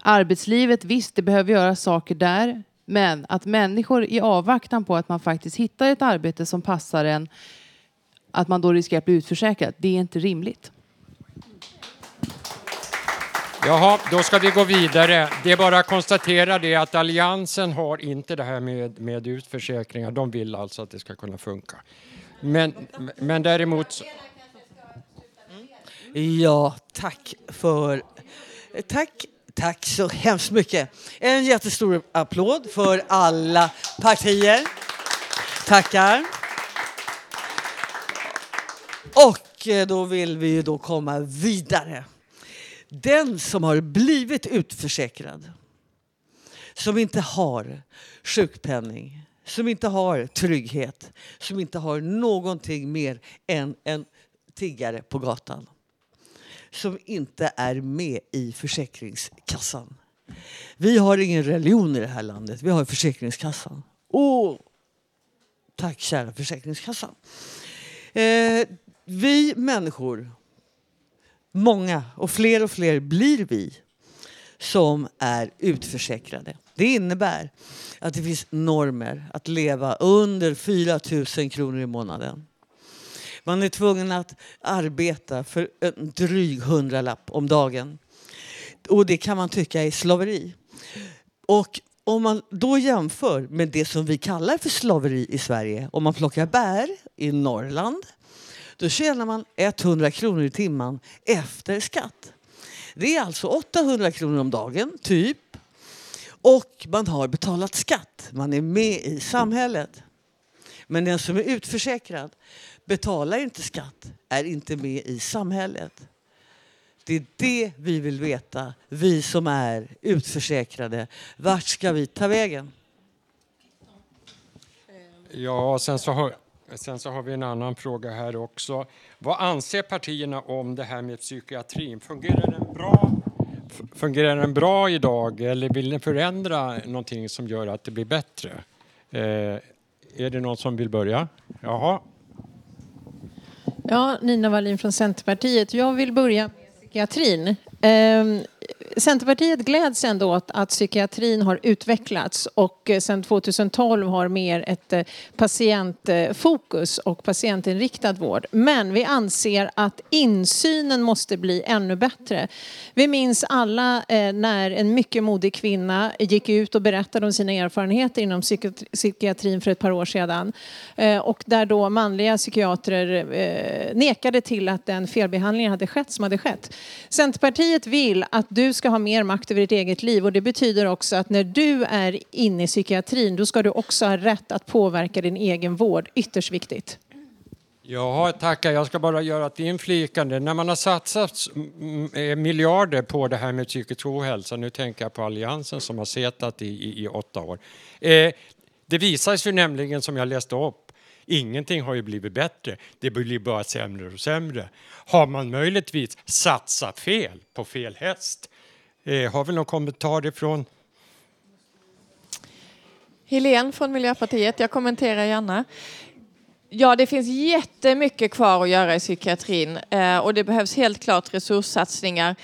Arbetslivet, visst, det behöver göra saker där. Men att människor i avvaktan på att man faktiskt hittar ett arbete som passar en, att man då riskerar att bli utförsäkrad, det är inte rimligt. Jaha, då ska vi gå vidare. Det är bara att konstatera det att Alliansen har inte det här med, med utförsäkringar. De vill alltså att det ska kunna funka. Men, men däremot... Ja, tack för... Tack, Tack så hemskt mycket. En jättestor applåd för alla partier. Tackar. Och då vill vi ju då komma vidare. Den som har blivit utförsäkrad, som inte har sjukpenning, som inte har trygghet, som inte har någonting mer än en tiggare på gatan, som inte är med i Försäkringskassan. Vi har ingen religion i det här landet. Vi har Försäkringskassan. Åh, tack kära Försäkringskassan. Eh, vi människor, många och fler och fler blir vi som är utförsäkrade. Det innebär att det finns normer att leva under fyra tusen kronor i månaden. Man är tvungen att arbeta för en dryg hundralapp om dagen. Och det kan man tycka är slaveri. Och om man då jämför med det som vi kallar för slaveri i Sverige. Om man plockar bär i Norrland, då tjänar man hundra kronor i timmen efter skatt. Det är alltså åttahundra kronor om dagen, typ. Och man har betalat skatt. Man är med i samhället. Men den som är utförsäkrad betalar inte skatt, är inte med i samhället. Det är det vi vill veta. Vi som är utförsäkrade. Vart ska vi ta vägen? Ja, sen så har, sen så har vi en annan fråga här också. Vad anser partierna om det här med psykiatrin? Fungerar den bra? Fungerar den bra idag? Eller vill den förändra någonting som gör att det blir bättre? Eh, är det någon som vill börja? Jaha. Ja, Nina Wallin från Centerpartiet. Jag vill börja med psykiatrin. Eh, Centerpartiet gläds ändå åt att psykiatrin har utvecklats och sedan tjugotolv har mer ett patientfokus och patientinriktad vård. Men vi anser att insynen måste bli ännu bättre. Vi minns alla när en mycket modig kvinna gick ut och berättade om sina erfarenheter inom psykiatrin för ett par år sedan. Och där då manliga psykiatrer nekade till att den felbehandling hade skett som hade skett. Centerpartiet vill att du ska ha mer makt över ditt eget liv, och det betyder också att när du är inne i psykiatrin, då ska du också ha rätt att påverka din egen vård. Ytterst viktigt. Ja, tackar. Jag ska bara göra ett inflikande. När man har satsat miljarder på det här med psykisk ohälsa, nu tänker jag på Alliansen som har setat i, i, i åtta år. Eh, det visar sig nämligen, som jag läste upp, ingenting har ju blivit bättre. Det blir bara sämre och sämre. Har man möjligtvis satsat fel på fel häst? Eh, har vi någon kommentar ifrån? Helene från Miljöpartiet. Jag kommenterar gärna. Ja, det finns jättemycket kvar att göra i psykiatrin och det behövs helt klart resurssatsningar.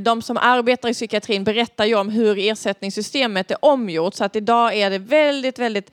De som arbetar i psykiatrin berättar ju om hur ersättningssystemet är omgjort, så att idag är det väldigt, väldigt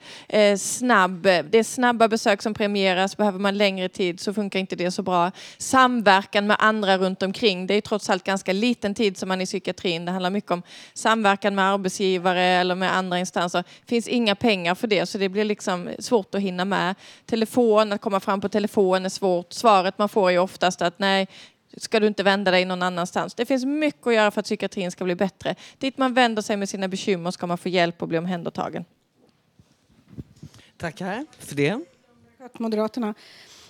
snabb. Det är snabba besök som premieras, behöver man längre tid så funkar inte det så bra. Samverkan med andra runt omkring, det är trots allt ganska liten tid som man är i psykiatrin. Det handlar mycket om samverkan med arbetsgivare eller med andra instanser. Det finns inga pengar för det, så det blir liksom svårt att hinna med. Telefon Att komma fram på telefon är svårt. Svaret man får är oftast att nej, ska du inte vända dig någon annanstans. Det finns mycket att göra för att psykiatrin ska bli bättre. Dit man vänder sig med sina bekymmer ska man få hjälp och bli omhändertagen. Tackar för det. Moderaterna.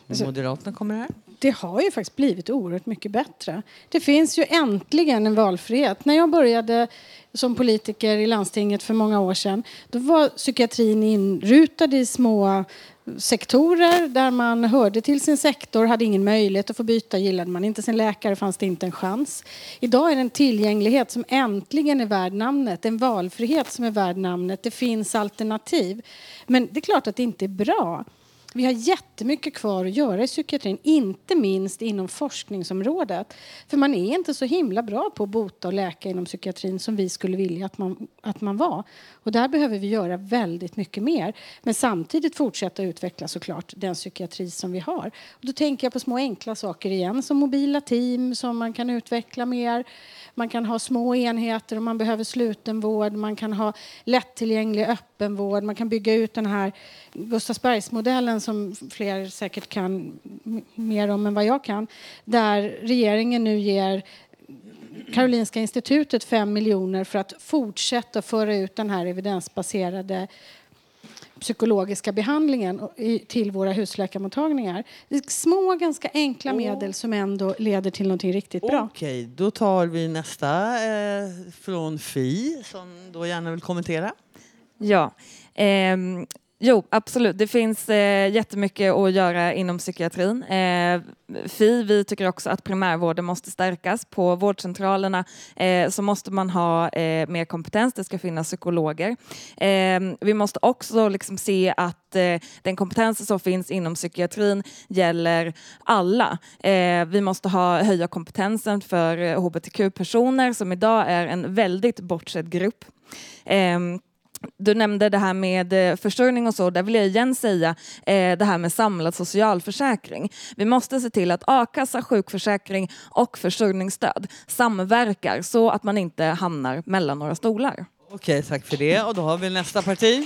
Alltså, Moderaterna kommer här. Det har ju faktiskt blivit oerhört mycket bättre. Det finns ju äntligen en valfrihet. När jag började som politiker i landstinget för många år sedan, då var psykiatrin inrutad i små sektorer där man hörde till sin sektor, hade ingen möjlighet att få byta, gillade man inte sin läkare fanns det inte en chans. Idag är det en tillgänglighet som äntligen är värd namnet, en valfrihet som är värd namnet. Det finns alternativ, men det är klart att det inte är bra. Vi har jättemycket kvar att göra i psykiatrin, inte minst inom forskningsområdet. För man är inte så himla bra på att bota och läka inom psykiatrin som vi skulle vilja att man, att man var. Och där behöver vi göra väldigt mycket mer. Men samtidigt fortsätta utveckla såklart den psykiatri som vi har. Och då tänker jag på små enkla saker igen, som mobila team som man kan utveckla mer. Man kan ha små enheter om man behöver slutenvård. Man kan ha lättillgänglig öppenvård. Man kan bygga ut den här Gustavsbergsmodellen som fler säkert kan mer om än vad jag kan. Där regeringen nu ger Karolinska institutet fem miljoner för att fortsätta föra ut den här evidensbaserade psykologiska behandlingen till våra husläkarmottagningar. Det är små, ganska enkla medel som ändå leder till någonting riktigt bra. Okej, då tar vi nästa eh, från Fi som då gärna vill kommentera. Ja, ehm, jo absolut. Det finns eh, jättemycket att göra inom psykiatrin. Eh, F I, vi tycker också att primärvården måste stärkas. På vårdcentralerna eh, så måste man ha eh, mer kompetens. Det ska finnas psykologer. Eh, vi måste också liksom se att eh, den kompetens som finns inom psykiatrin gäller alla. Eh, vi måste ha, höja kompetensen för eh, H B T Q-personer som idag är en väldigt bortsedd grupp. Eh, Du nämnde det här med försörjning och så. Där vill jag igen säga eh, det här med samlad socialförsäkring. Vi måste se till att a-kassa, sjukförsäkring och försörjningsstöd samverkar så att man inte hamnar mellan några stolar. Okej, tack för det. Och då har vi nästa parti.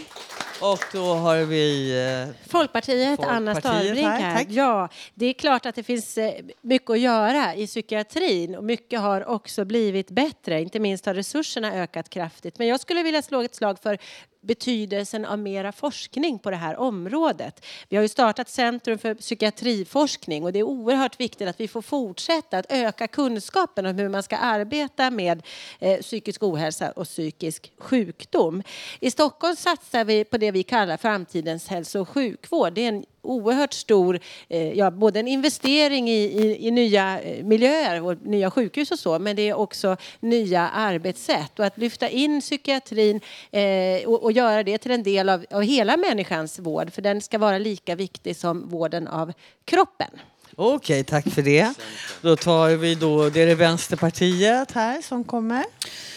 Och då har vi eh, Folkpartiet, Folkpartiet, Anna Starbrink här. här. Ja, det är klart att det finns eh, mycket att göra i psykiatrin. Och mycket har också blivit bättre. Inte minst har resurserna ökat kraftigt. Men jag skulle vilja slå ett slag för betydelsen av mera forskning på det här området. Vi har ju startat Centrum för psykiatriforskning och det är oerhört viktigt att vi får fortsätta att öka kunskapen om hur man ska arbeta med eh, psykisk ohälsa och psykisk sjukdom. I Stockholm satsar vi på det vi kallar framtidens hälso- och sjukvård. Det är en oerhört stor, eh, ja, både en investering i, i, i nya miljöer och nya sjukhus och så, men det är också nya arbetssätt. Och att lyfta in psykiatrin eh, och, och göra det till en del av, av hela människans vård, för den ska vara lika viktig som vården av kroppen. Okej, tack för det. Då tar vi då, det är det Vänsterpartiet här som kommer.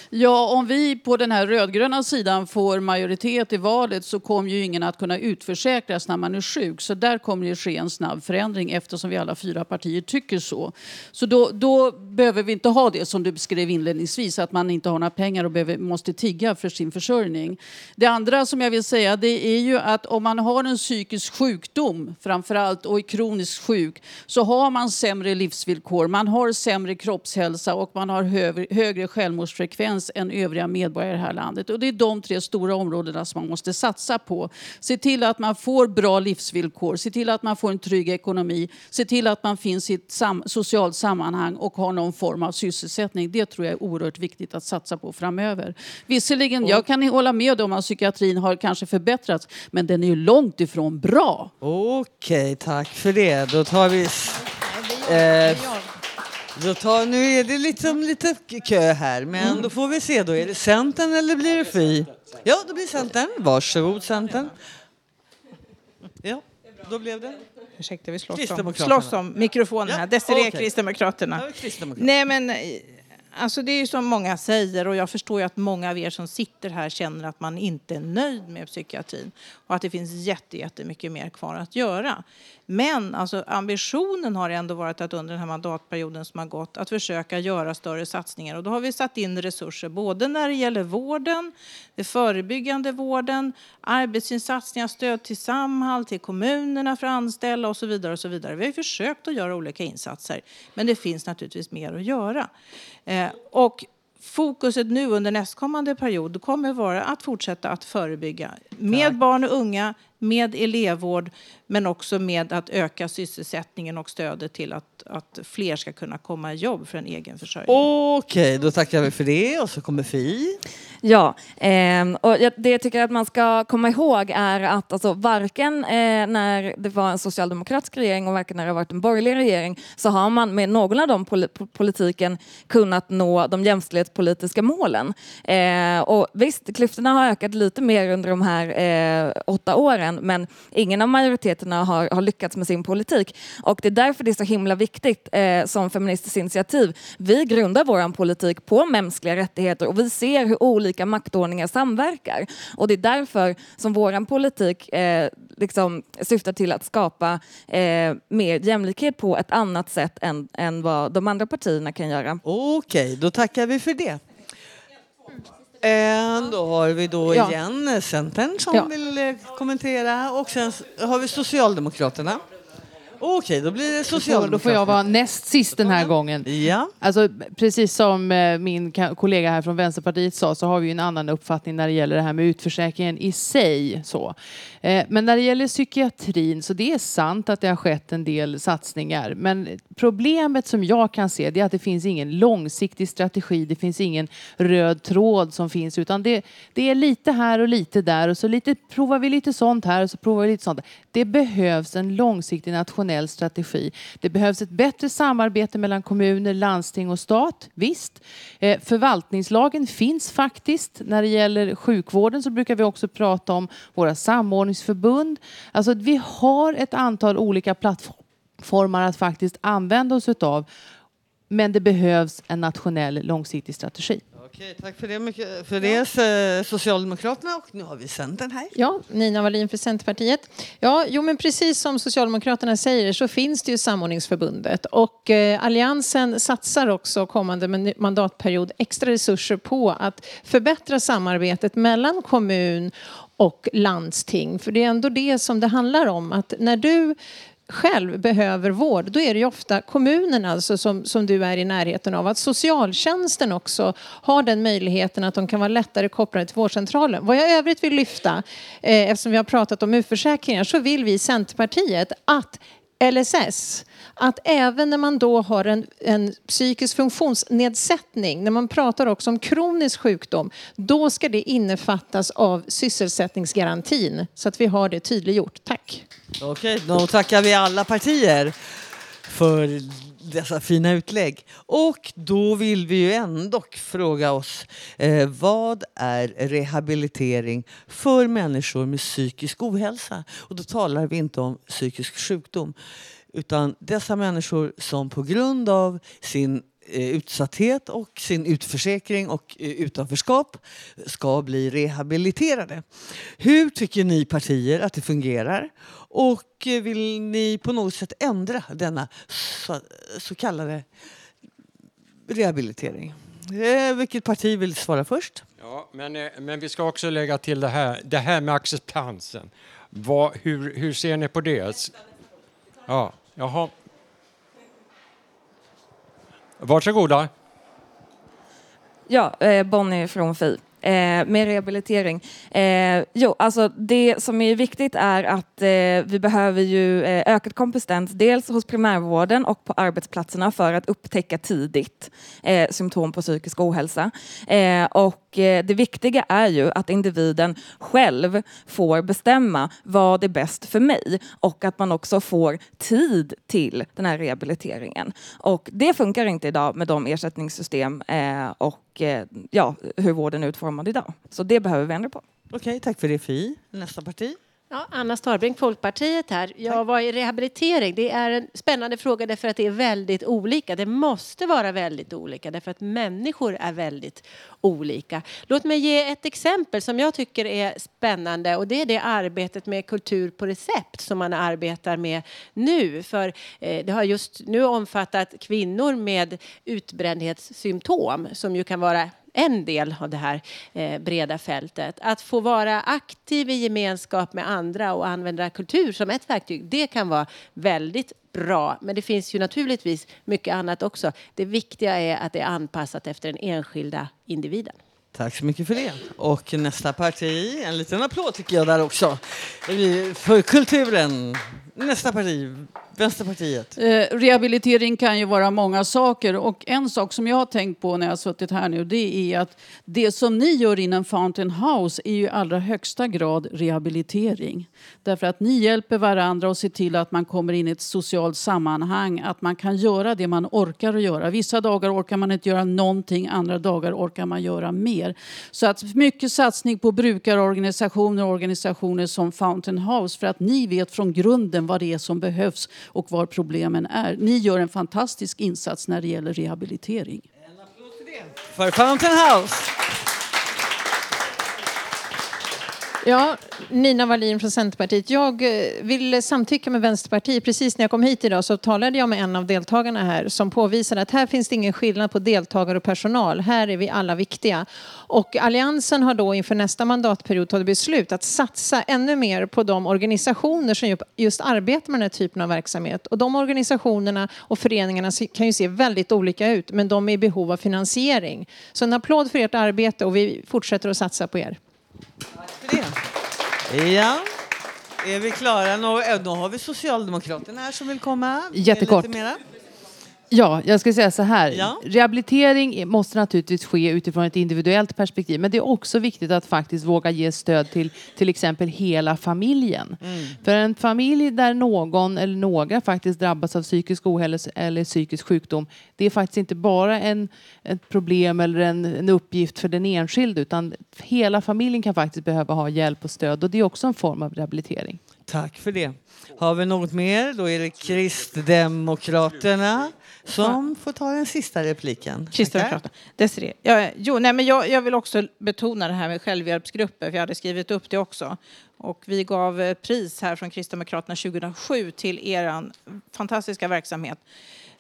Ja, om vi på den här rödgröna sidan får majoritet i valet så kommer ju ingen att kunna utförsäkras när man är sjuk. Så där kommer det ske en snabb förändring eftersom vi alla fyra partier tycker så. Så då, då behöver vi inte ha det som du beskrev inledningsvis, att man inte har några pengar och behöver, måste tigga för sin försörjning. Det andra som jag vill säga, det är ju att om man har en psykisk sjukdom framförallt och är kroniskt sjuk, så har man sämre livsvillkor, man har sämre kroppshälsa och man har högre, högre självmordsfrekvens än övriga medborgare i det här landet. Och det är de tre stora områdena som man måste satsa på. Se till att man får bra livsvillkor. Se till att man får en trygg ekonomi. Se till att man finns i ett sam- socialt sammanhang och har någon form av sysselsättning. Det tror jag är oerhört viktigt att satsa på framöver. Visserligen, oh. jag kan hålla med om att psykiatrin har kanske förbättrats, men den är ju långt ifrån bra. Okej, tack för det. Då tar vi... Eh, Då tar, nu är det liksom lite kö här, men mm. då får vi se. Då är det Centern eller blir det F I? Ja, då blir Centern. Varsågod, Centern. Ja, då blev det. Ursäkta, vi slåss om, slåss om mikrofonerna. Ja, Desirée, okay. Kristdemokraterna. Ja, Kristdemokraterna. Nej, men... Alltså det är ju som många säger, och jag förstår ju att många av er som sitter här känner att man inte är nöjd med psykiatrin. Och att det finns jätte, jättemycket mer kvar att göra. Men alltså, ambitionen har ändå varit att under den här mandatperioden som har gått att försöka göra större satsningar. Och då har vi satt in resurser både när det gäller vården, det förebyggande vården, arbetsinsatsningar, stöd till Samhall, till kommunerna för anställda och så vidare och så vidare. Vi har ju försökt att göra olika insatser, men det finns naturligtvis mer att göra. Och fokuset nu under nästkommande period kommer vara att fortsätta att förebygga med Tack. barn och unga, med elevvård, men också med att öka sysselsättningen och stödet till att, att fler ska kunna komma i jobb för en egen försörjning. Okej, då tackar vi för det och så kommer F I. Ja, eh, och det jag tycker att man ska komma ihåg är att alltså, varken eh, när det var en socialdemokratisk regering och varken när det har varit en borgerlig regering så har man med någon av de pol- politiken kunnat nå de jämställdhetspolitiska målen. Eh, och visst, klyftorna har ökat lite mer under de här eh, åtta åren, men ingen av majoriteterna har, har lyckats med sin politik. Och det är därför det är så himla viktigt eh, som Feministers initiativ. Vi grundar vår politik på mänskliga rättigheter och vi ser hur olika maktordningar samverkar. Och det är därför som vår politik eh, liksom syftar till att skapa eh, mer jämlikhet på ett annat sätt än, än vad de andra partierna kan göra. Okej, då tackar vi för det. En, då har vi då ja. igen Centern som ja. vill kommentera och sen har vi Socialdemokraterna. Okej, okay, då blir det socialdemokrater. Då får jag vara näst sist den här gången. Ja. Alltså, precis som min kollega här från Vänsterpartiet sa, så har vi ju en annan uppfattning när det gäller det här med utförsäkringen i sig. Så. Men när det gäller psykiatrin, så det är sant att det har skett en del satsningar. Men problemet som jag kan se, det är att det finns ingen långsiktig strategi. Det finns ingen röd tråd som finns, utan det, det är lite här och lite där. Och så lite, provar vi lite sånt här och så provar vi lite sånt där. Det behövs en långsiktig nationell strategi. Det behövs ett bättre samarbete mellan kommuner, landsting och stat. Visst. Eh, förvaltningslagen finns faktiskt. När det gäller sjukvården så brukar vi också prata om våra samordningsförbund. Alltså vi har ett antal olika plattformar att faktiskt använda oss utav. Men det behövs en nationell långsiktig strategi. Okej, tack för det, mycket för det, Socialdemokraterna, och nu har vi Centern här. Ja, Nina Wallin för Centerpartiet. Ja, jo men precis som Socialdemokraterna säger så finns det ju Samordningsförbundet, och eh, Alliansen satsar också kommande mandatperiod extra resurser på att förbättra samarbetet mellan kommun och landsting. För det är ändå det som det handlar om, att när du själv behöver vård, då är det ju ofta kommunen alltså som, som du är i närheten av. Att socialtjänsten också har den möjligheten att de kan vara lättare kopplade till vårdcentralen. Vad jag övrigt vill lyfta, eh, eftersom vi har pratat om utförsäkringar, så vill vi i Centerpartiet att L S S, att även när man då har en, en psykisk funktionsnedsättning, när man pratar också om kronisk sjukdom, då ska det innefattas av sysselsättningsgarantin, så att vi har det tydliggjort. Tack. Okej, då tackar vi alla partier för dessa fina utlägg. Och då vill vi ju ändå fråga oss, eh, vad är rehabilitering för människor med psykisk ohälsa? Och då talar vi inte om psykisk sjukdom, utan dessa människor som på grund av sin eh, utsatthet och sin utförsäkring och eh, utanförskap ska bli rehabiliterade. Hur tycker ni partier att det fungerar? Och eh, vill ni på något sätt ändra denna så, så kallade rehabilitering? Eh, vilket parti vill svara först? Ja, men, eh, men vi ska också lägga till det här, det här med acceptansen. Va, hur, hur ser ni på det? Ja, jaha. Varsågoda. Ja, eh, Bonnie från F I. Eh, med rehabilitering. Eh, jo, alltså det som är viktigt är att eh, vi behöver ju eh, ökad kompetens dels hos primärvården och på arbetsplatserna för att upptäcka tidigt eh, symptom på psykisk ohälsa. Eh, och eh, det viktiga är ju att individen själv får bestämma vad är bäst för mig, och att man också får tid till den här rehabiliteringen. Och det funkar inte idag med de ersättningssystem eh, och ja, hur vården är utformad idag. Så det behöver vi ändra på. Okej, tack för det, F I. Nästa parti. Ja, Anna Starbrink, Folkpartiet här. Jag var i rehabilitering. Det är en spännande fråga därför att det är väldigt olika. Det måste vara väldigt olika därför att människor är väldigt olika. Låt mig ge ett exempel som jag tycker är spännande, och det är det arbetet med kultur på recept som man arbetar med nu. För det har just nu omfattat kvinnor med utbrändhetssymptom, som ju kan vara en del av det här eh, breda fältet. Att få vara aktiv i gemenskap med andra och använda kultur som ett verktyg, det kan vara väldigt bra. Men det finns ju naturligtvis mycket annat också. Det viktiga är att det är anpassat efter den enskilda individen. Tack så mycket för det. Och nästa parti, en liten applåd tycker jag där också. För kulturen. Nästa parti, Vänsterpartiet. Eh, rehabilitering kan ju vara många saker, och en sak som jag har tänkt på när jag har suttit här nu, det är att det som ni gör inom Fountain House är ju allra högsta grad rehabilitering. Därför att ni hjälper varandra och ser till att man kommer in i ett socialt sammanhang, att man kan göra det man orkar att göra. Vissa dagar orkar man inte göra någonting, andra dagar orkar man göra mer. Så att mycket satsning på brukarorganisationer och organisationer som Fountain House, för att ni vet från grunden vad det är som behövs och var problemen är. Ni gör en fantastisk insats när det gäller rehabilitering. En applåd till det. För Fountain House. Ja, Nina Wallin från Centerpartiet. Jag vill samtycka med Vänsterpartiet. Precis när jag kom hit idag så talade jag med en av deltagarna här som påvisade att här finns det ingen skillnad på deltagare och personal. Här är vi alla viktiga. Och Alliansen har då inför nästa mandatperiod tagit beslut att satsa ännu mer på de organisationer som just arbetar med den här typen av verksamhet. Och de organisationerna och föreningarna kan ju se väldigt olika ut, men de är i behov av finansiering. Så en applåd för ert arbete och vi fortsätter att satsa på er. Ja, är vi klara? Då har vi Socialdemokraterna här som vill komma. Jättekort. Ja, jag ska säga så här. Ja. Rehabilitering måste naturligtvis ske utifrån ett individuellt perspektiv. Men det är också viktigt att faktiskt våga ge stöd till till exempel hela familjen. Mm. För en familj där någon eller några faktiskt drabbas av psykisk ohälsa eller psykisk sjukdom. Det är faktiskt inte bara en, ett problem eller en, en uppgift för den enskilde. Utan hela familjen kan faktiskt behöva ha hjälp och stöd. Och det är också en form av rehabilitering. Tack för det. Har vi något mer? Då är det Kristdemokraterna som får ta den sista repliken. Kristdemokraterna. Desirée. Ja, jo, nej, men jag, jag vill också betona det här med självhjälpsgrupper. För jag hade skrivit upp det också. Och vi gav pris här från Kristdemokraterna tjugohundrasju till er fantastiska verksamhet.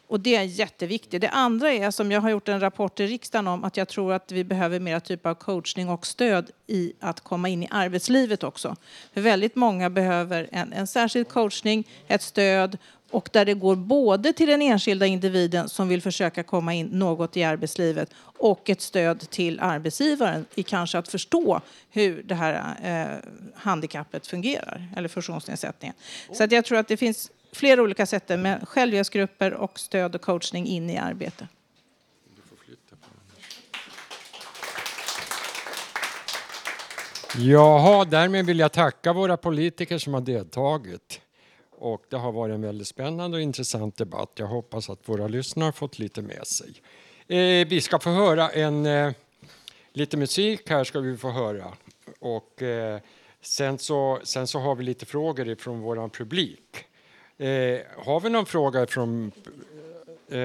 Och det är jätteviktigt. Det andra är, som jag har gjort en rapport i riksdagen om, att jag tror att vi behöver mera typ av coachning och stöd i att komma in i arbetslivet också. För väldigt många behöver en, en särskild coachning, ett stöd, och där det går både till den enskilda individen som vill försöka komma in något i arbetslivet och ett stöd till arbetsgivaren i kanske att förstå hur det här eh, handikappet fungerar, eller funktionsnedsättningen. Så att jag tror att det finns flera olika sätt, med självhjälpsgrupper och stöd och coachning in i arbete. Jaha, därmed vill jag tacka våra politiker som har deltagit. Och det har varit en väldigt spännande och intressant debatt. Jag hoppas att våra lyssnare har fått lite med sig. Eh, vi ska få höra en, eh, lite musik här ska vi få höra. Och eh, sen, så, sen så har vi lite frågor ifrån vår publik. Eh, har vi någon fråga från... Eh,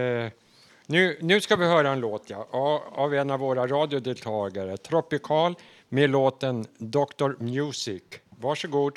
nu, nu ska vi höra en låt ja, av en av våra radiodeltagare, Tropical, med låten doktor Music. Varsågod.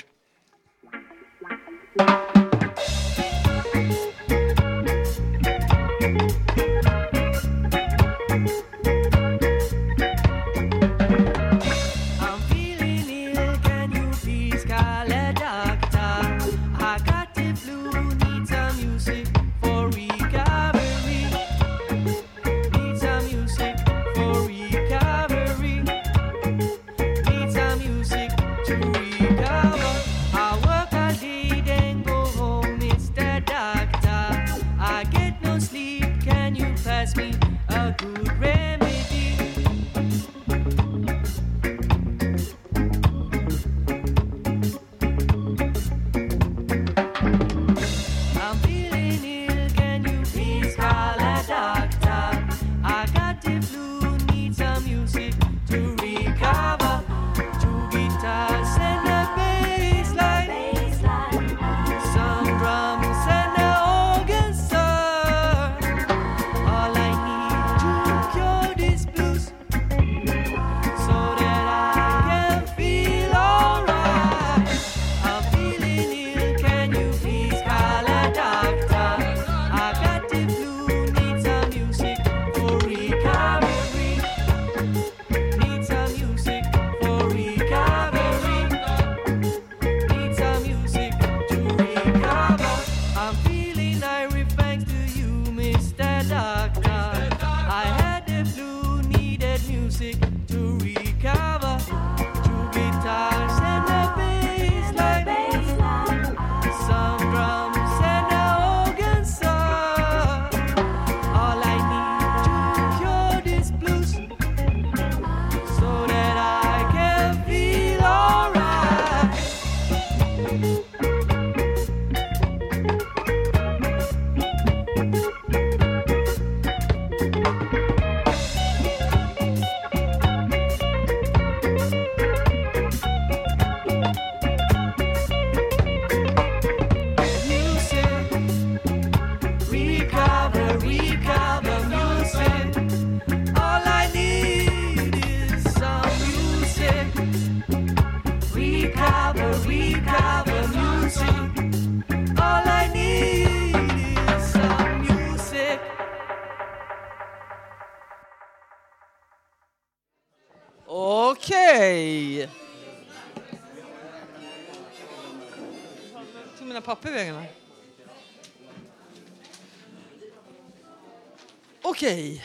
This Okej. Okay. Tog mina papper vägarna. Okej. Okay.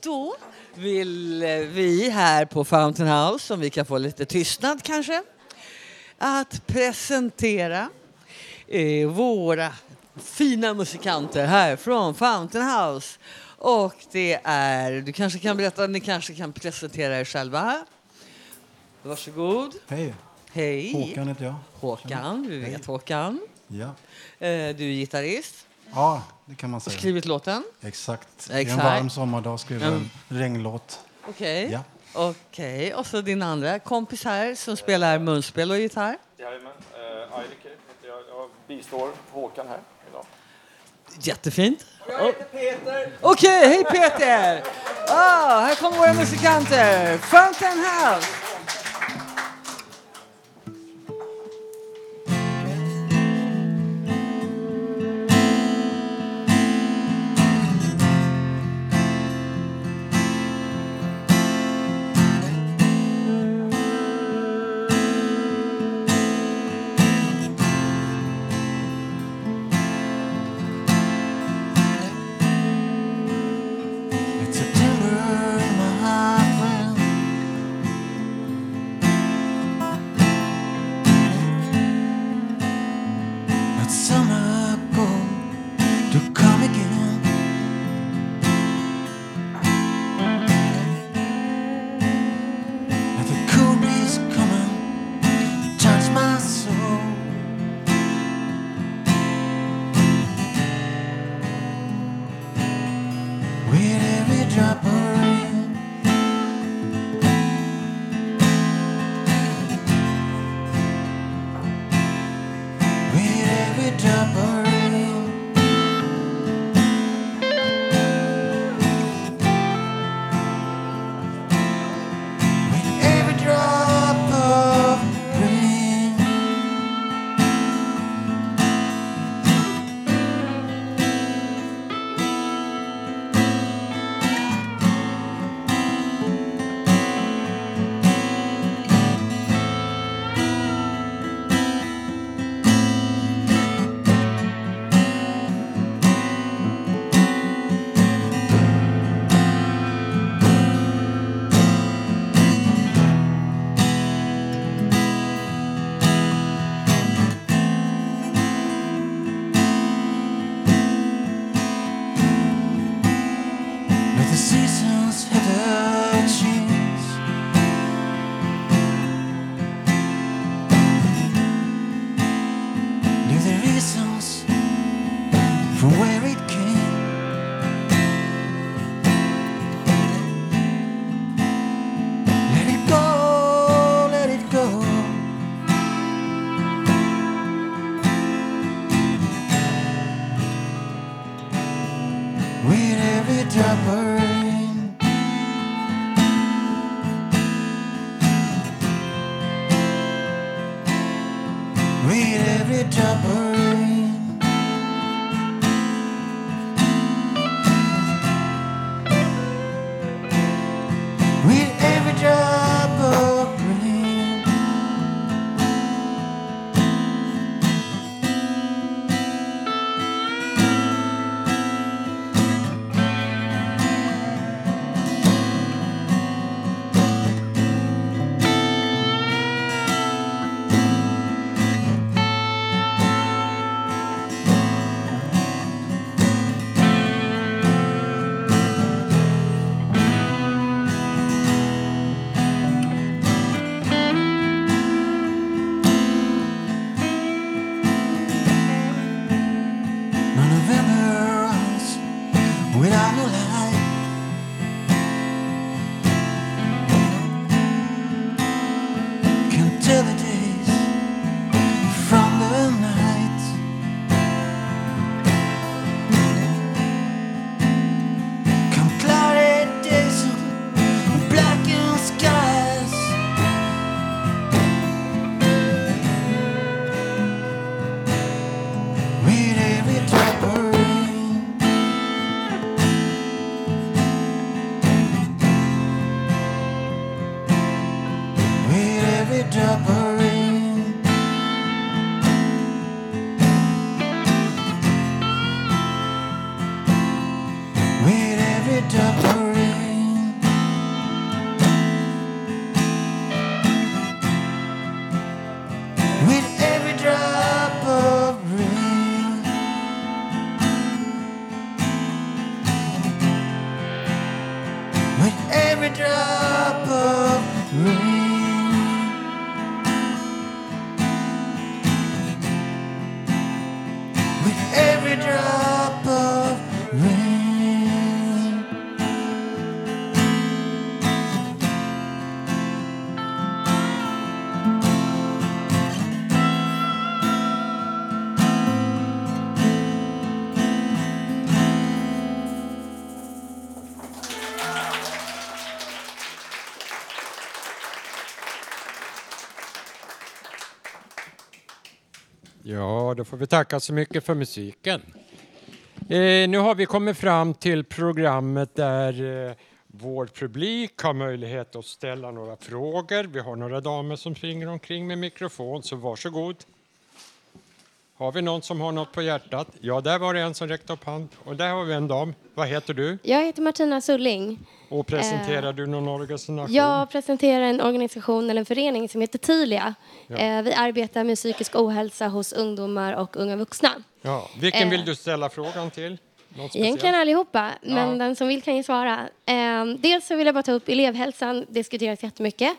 Då vill vi här på Fountain House, som vi kan få lite tystnad kanske, att presentera eh, våra fina musikanter här från Fountain House. Och det är, du kanske kan berätta, ni kanske kan presentera er själva här. Varsågod. Hej. Hej. Håkan heter jag. Håkan, du vet. Hej. Håkan. Ja. Eh, du är gitarrist. Ja, det kan man säga. Och skrivit låten. Exakt. Exakt. En varm sommardag skrev jag mm. en regnlåt. Okej. Okay. Ja. Okej, okay. Och så din andra kompis här som spelar munspel och gitarr. Jajamän, uh, Alvik heter jag. Jag bistår Håkan här idag. Jättefint. Och jag heter Peter. Okej, okay, hej Peter. Ah, här kommer våra musikanter. Fountain House. every dufferin. With every drop of rain. With every drop of rain. With every drop of rain. Ja, då får vi tacka så mycket för musiken. Eh, nu har vi kommit fram till programmet där eh, vår publik har möjlighet att ställa några frågor. Vi har några damer som springer omkring med mikrofon, så varsågod. Har vi någon som har något på hjärtat? Ja, där var det en som räckte upp hand. Och där har vi en dam. Vad heter du? Jag heter Martina Sulling. Och presenterar eh, du någon organisation? Jag presenterar en organisation eller en förening som heter Tilia. Ja. Eh, vi arbetar med psykisk ohälsa hos ungdomar och unga vuxna. Ja. Vilken eh, vill du ställa frågan till? Egentligen allihopa, men ja. Den som vill kan ju svara. Eh, dels så vill jag bara ta upp elevhälsan. Diskuteras jättemycket.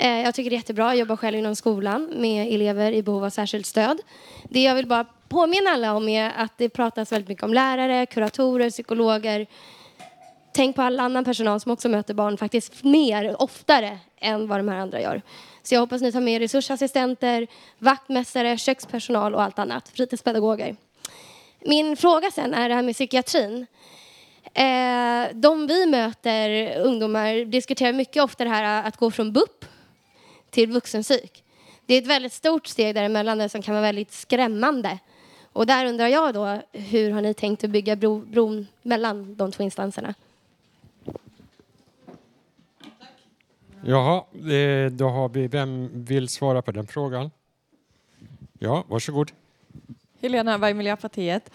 Jag tycker det är jättebra. Jag jobbar själv inom skolan med elever i behov av särskilt stöd. Det jag vill bara påminna alla om är att det pratas väldigt mycket om lärare, kuratorer, psykologer. Tänk på all annan personal som också möter barn faktiskt mer, oftare än vad de här andra gör. Så jag hoppas ni tar med resursassistenter, vaktmästare, kökspersonal och allt annat. Fritidspedagoger. Min fråga sen är det här med psykiatrin. De vi möter, ungdomar, diskuterar mycket ofta det här att gå från B U P till vuxenpsyk. Det är ett väldigt stort steg däremellan där som kan vara väldigt skrämmande. Och där undrar jag då, hur har ni tänkt att bygga bro, bron mellan de två instanserna? Jaha, då har vi, vem vill svara på den frågan? Ja, varsågod. Helene Öberg, Miljöpartiet.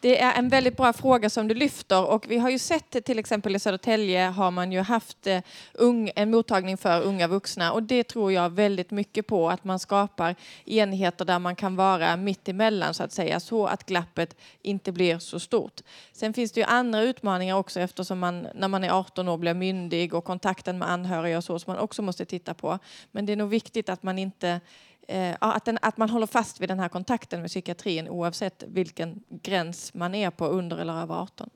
Det är en väldigt bra fråga som du lyfter, och vi har ju sett till exempel i Södertälje har man ju haft ung, en mottagning för unga vuxna, och det tror jag väldigt mycket på, att man skapar enheter där man kan vara mitt emellan så att säga, så att glappet inte blir så stort. Sen finns det ju andra utmaningar också, eftersom man när man är arton år blir myndig och kontakten med anhöriga och så som man också måste titta på. Men det är nog viktigt att man inte Eh, att, den, att man håller fast vid den här kontakten med psykiatrin oavsett vilken gräns man är på, under eller över arton.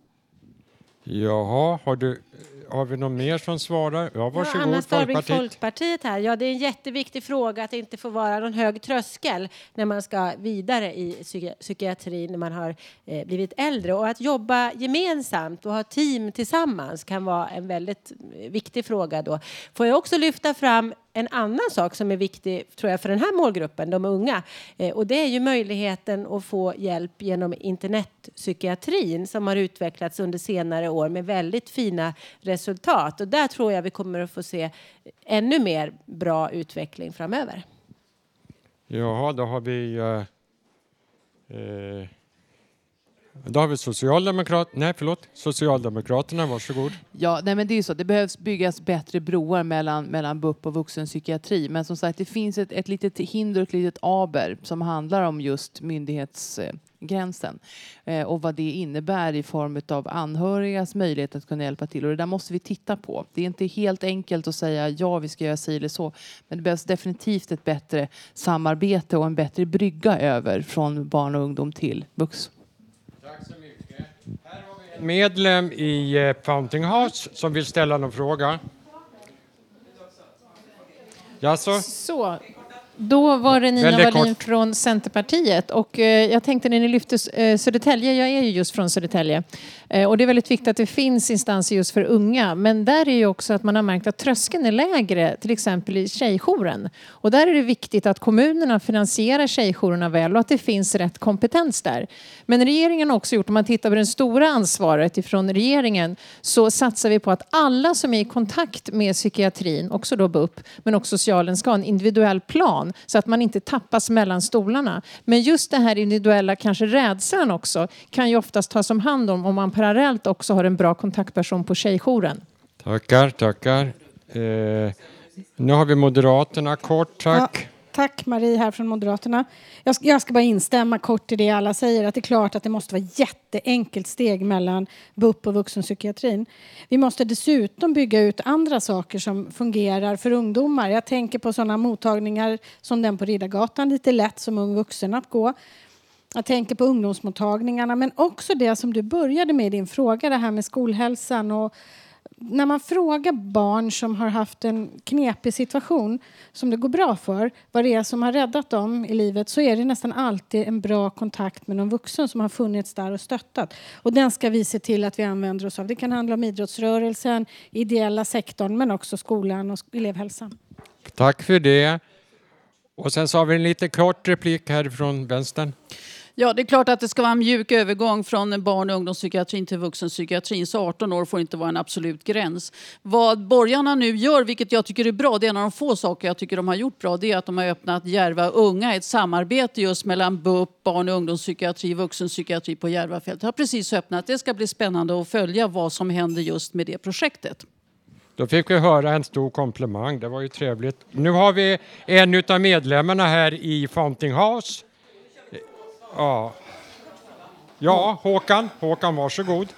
Jaha, har, du, har vi någon mer som svarar? Ja, varsågod, ja, Anna Starbrink, Folkpartiet. Folkpartiet här. Ja, det är en jätteviktig fråga att det inte får vara någon hög tröskel när man ska vidare i psyki- psykiatrin när man har eh, blivit äldre. Och att jobba gemensamt och ha team tillsammans kan vara en väldigt viktig fråga då. Får jag också lyfta fram en annan sak som är viktig, tror jag, för den här målgruppen, de unga. Eh, och det är ju möjligheten att få hjälp genom internetpsykiatrin som har utvecklats under senare år med väldigt fina resultat. Och där tror jag vi kommer att få se ännu mer bra utveckling framöver. Ja, då har vi... Eh, eh. Då har vi Socialdemokrat- nej, förlåt. Socialdemokraterna, varsågod. Ja, nej, men det är ju så. Det behövs byggas bättre broar mellan, mellan B U P och vuxenpsykiatri. Men som sagt, det finns ett, ett litet hinder och ett litet aber som handlar om just myndighetsgränsen. Eh, och vad det innebär i form av anhörigas möjlighet att kunna hjälpa till. Och det där måste vi titta på. Det är inte helt enkelt att säga ja, vi ska göra sig eller så. Men det behövs definitivt ett bättre samarbete och en bättre brygga över från barn och ungdom till vux. Tack så mycket. Här har vi en medlem i Fountain House som vill ställa någon fråga. Jaså? Så, då var det Nina Wallin från Centerpartiet. Och eh, jag tänkte när ni lyfte eh, Södertälje, jag är ju just från Södertälje. Eh, och det är väldigt viktigt att det finns instanser just för unga. Men där är ju också att man har märkt att tröskeln är lägre, till exempel i tjejjouren. Och där är det viktigt att kommunerna finansierar tjejjourerna väl och att det finns rätt kompetens där. Men regeringen har också gjort, om man tittar på det stora ansvaret ifrån regeringen, så satsar vi på att alla som är i kontakt med psykiatrin, också då B U P, men också socialen, ska ha en individuell plan plan så att man inte tappas mellan stolarna. Men just det här individuella, kanske rädslan också, kan ju oftast tas om hand om om man parallellt också har en bra kontaktperson på tjejjouren. Tackar, tackar. Eh, nu har vi Moderaterna kort, tack. Ja. Tack, Marie här från Moderaterna. Jag ska, jag ska bara instämma kort i det alla säger. Att det är klart att det måste vara jätteenkelt steg mellan B U P och vuxenpsykiatrin. Vi måste dessutom bygga ut andra saker som fungerar för ungdomar. Jag tänker på sådana mottagningar som den på Riddargatan. Lite lätt som ung vuxen att gå. Jag tänker på ungdomsmottagningarna. Men också det som du började med i din fråga. Det här med skolhälsan och... När man frågar barn som har haft en knepig situation som det går bra för, vad det är som har räddat dem i livet, så är det nästan alltid en bra kontakt med någon vuxen som har funnits där och stöttat. Och den ska vi se till att vi använder oss av. Det kan handla om idrottsrörelsen, ideella sektorn, men också skolan och elevhälsan. Tack för det. Och sen så har vi en lite kort replik här från vänstern. Ja, det är klart att det ska vara en mjuk övergång från barn- och ungdomspsykiatrin till vuxenpsykiatrin. Så arton år får inte vara en absolut gräns. Vad borgarna nu gör, vilket jag tycker är bra, det är en av de få saker jag tycker de har gjort bra. Det är att de har öppnat Järva Unga, ett samarbete just mellan B U P, barn- och ungdomspsykiatri, vuxenpsykiatri på Järvafältet. Jag har precis öppnat. Det ska bli spännande att följa vad som händer just med det projektet. Då fick vi höra en stor komplimang. Det var ju trevligt. Nu har vi en av medlemmarna här i Fountain House. Ja. ja, Håkan. Håkan, varsågod.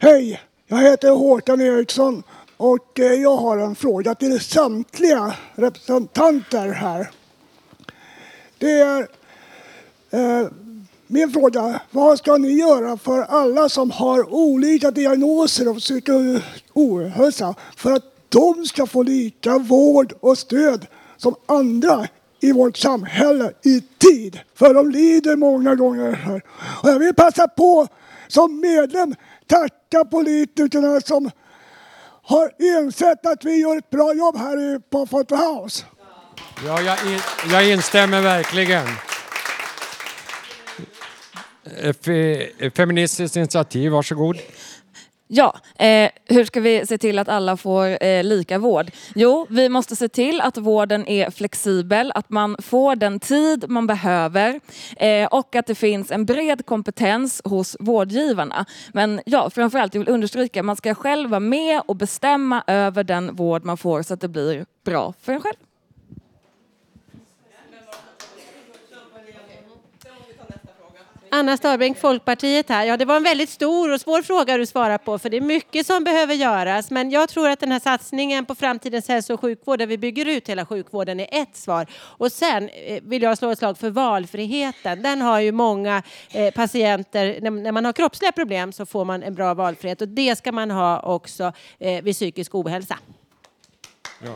Hej, jag heter Håkan Eriksson och jag har en fråga till samtliga representanter här. Det är eh, min fråga, vad ska ni göra för alla som har olika diagnoser och psykisk ohälsa för att de ska få lika vård och stöd som andra i vårt samhälle i tid. För de lider många gånger här. Och jag vill passa på som medlem tacka politikerna som har insett att vi gör ett bra jobb här på Fountain House. Ja, jag, in, jag instämmer verkligen. Feministers initiativ, varsågod. Ja, eh, hur ska vi se till att alla får eh, lika vård? Jo, vi måste se till att vården är flexibel, att man får den tid man behöver eh, och att det finns en bred kompetens hos vårdgivarna. Men ja, framförallt jag vill understryka, man ska själv vara med och bestämma över den vård man får så att det blir bra för en själv. Anna Starbrink, Folkpartiet här. Ja, det var en väldigt stor och svår fråga du svarar på, för det är mycket som behöver göras. Men jag tror att den här satsningen på framtidens hälso- och sjukvård, där vi bygger ut hela sjukvården, är ett svar. Och sen vill jag slå ett slag för valfriheten. Den har ju många eh, patienter, när man har kroppsliga problem så får man en bra valfrihet. Och det ska man ha också eh, vid psykisk ohälsa. Ja.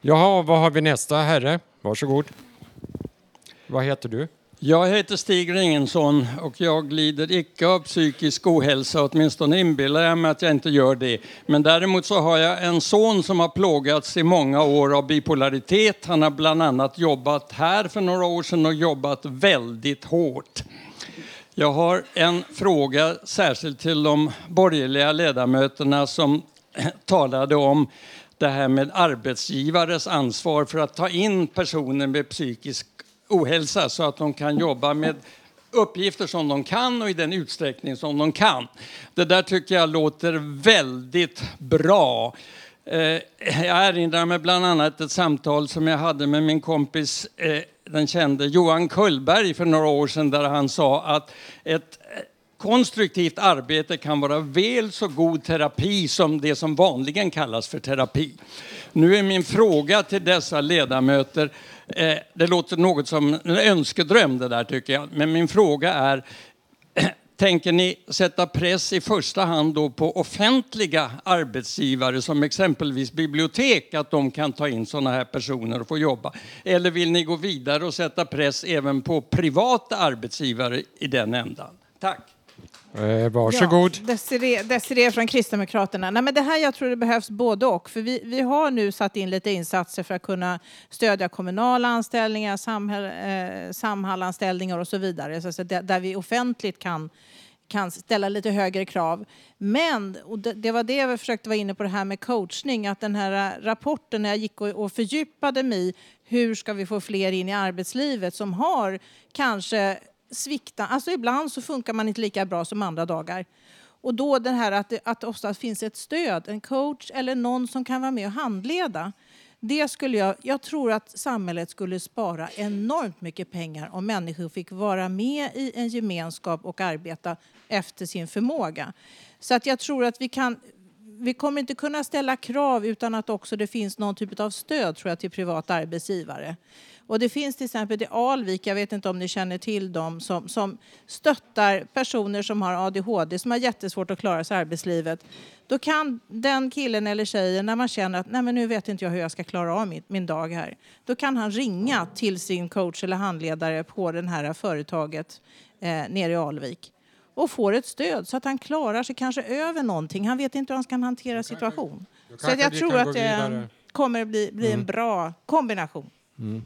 Jaha, vad har vi nästa herre? Varsågod. Vad heter du? Jag heter Stig Ringensson och jag lider icke av psykisk ohälsa. Åtminstone inbillar jag mig att jag inte gör det. Men däremot så har jag en son som har plågats i många år av bipolaritet. Han har bland annat jobbat här för några år sedan och jobbat väldigt hårt. Jag har en fråga särskilt till de borgerliga ledamöterna som talade om det här med arbetsgivares ansvar för att ta in personer med psykisk ohälsa så att de kan jobba med uppgifter som de kan och i den utsträckning som de kan. Det där tycker jag låter väldigt bra. Jag erinrar mig bland annat ett samtal som jag hade med min kompis, den kände Johan Kullberg, för några år sedan, där han sa att ett konstruktivt arbete kan vara väl så god terapi som det som vanligen kallas för terapi. Nu är min fråga till dessa ledamöter, eh, det låter något som en önskedröm det där tycker jag, men min fråga är, tänker ni sätta press i första hand då på offentliga arbetsgivare som exempelvis bibliotek att de kan ta in sådana här personer och få jobba? Eller vill ni gå vidare och sätta press även på privata arbetsgivare i den ändan? Tack! Eh, varsågod. Ja, Desirée, Desirée från Kristdemokraterna. Nej, men det här, jag tror det behövs både och. För vi, vi har nu satt in lite insatser för att kunna stödja kommunala anställningar, samhäll, eh, samhallanställningar och så vidare. Så, så där, där vi offentligt kan, kan ställa lite högre krav. Men, och det, det var det jag försökte vara inne på det här med coachning, att den här rapporten när jag gick och, och fördjupade mig i hur ska vi få fler in i arbetslivet som har kanske sviktat, alltså ibland så funkar man inte lika bra som andra dagar. Och då det här att det att ofta finns ett stöd, en coach eller någon som kan vara med och handleda. Det skulle jag, jag tror att samhället skulle spara enormt mycket pengar om människor fick vara med i en gemenskap och arbeta efter sin förmåga. Så att jag tror att vi kan, vi kommer inte kunna ställa krav utan att också det finns någon typ av stöd, tror jag, till privata arbetsgivare. Och det finns till exempel i Alvik, jag vet inte om ni känner till dem, som, som stöttar personer som har A D H D, som har jättesvårt att klara sig i arbetslivet. Då kan den killen eller tjejen, när man känner att nej, men nu vet inte jag hur jag ska klara av min, min dag här. Då kan han ringa till sin coach eller handledare på det här företaget eh, nere i Alvik. Och får ett stöd så att han klarar sig kanske över någonting. Han vet inte hur han ska hantera situationen. Så jag tror att det kommer bli, bli mm. en bra kombination. Mm.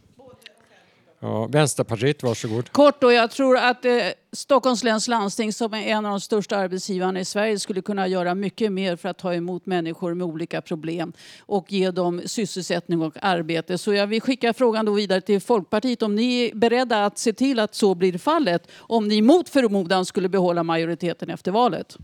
Ja, Vänsterpartiet, varsågod. Kort då, jag tror att eh, Stockholms läns landsting, som är en av de största arbetsgivarna i Sverige, skulle kunna göra mycket mer för att ta emot människor med olika problem och ge dem sysselsättning och arbete. Så jag vill skicka frågan då vidare till Folkpartiet om ni är beredda att se till att så blir fallet om ni mot förmodan skulle behålla majoriteten efter valet.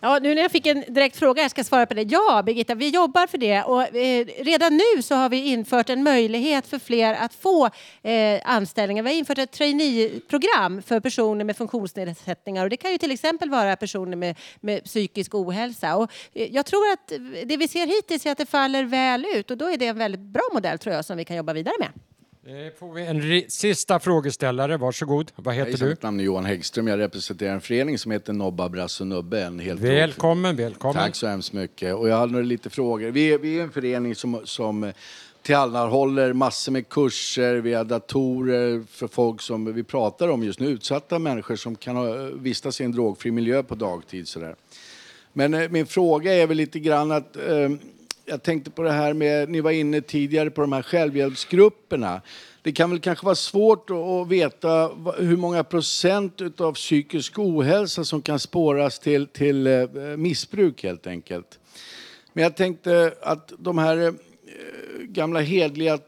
Ja, nu när jag fick en direkt fråga, jag ska svara på det. Ja, Birgitta, vi jobbar för det. Och eh, redan nu så har vi infört en möjlighet för fler att få eh, anställningar. Vi har infört ett trainee-program för personer med funktionsnedsättningar. Och det kan ju till exempel vara personer med, med psykisk ohälsa. Och eh, jag tror att det vi ser hittills är att det faller väl ut. Och då är det en väldigt bra modell, tror jag, som vi kan jobba vidare med. Får vi en re- sista frågeställare, varsågod. Vad heter du? Jag heter Johan Häggström, jag representerar en förening som heter Nobba Brasso Nubbe. Välkommen, välkommen. Tack så hemskt mycket. Och jag har några lite frågor. Vi är, vi är en förening som, som till alla håller massor med kurser, vi har datorer för folk som vi pratar om just nu. Utsatta människor som kan ha, vistas i en drogfri miljö på dagtid. Sådär. Men min fråga är väl lite grann att... Eh, Jag tänkte på det här med, ni var inne tidigare på de här självhjälpsgrupperna. Det kan väl kanske vara svårt att veta hur många procent av psykisk ohälsa som kan spåras till, till missbruk helt enkelt. Men jag tänkte att de här gamla hedliga,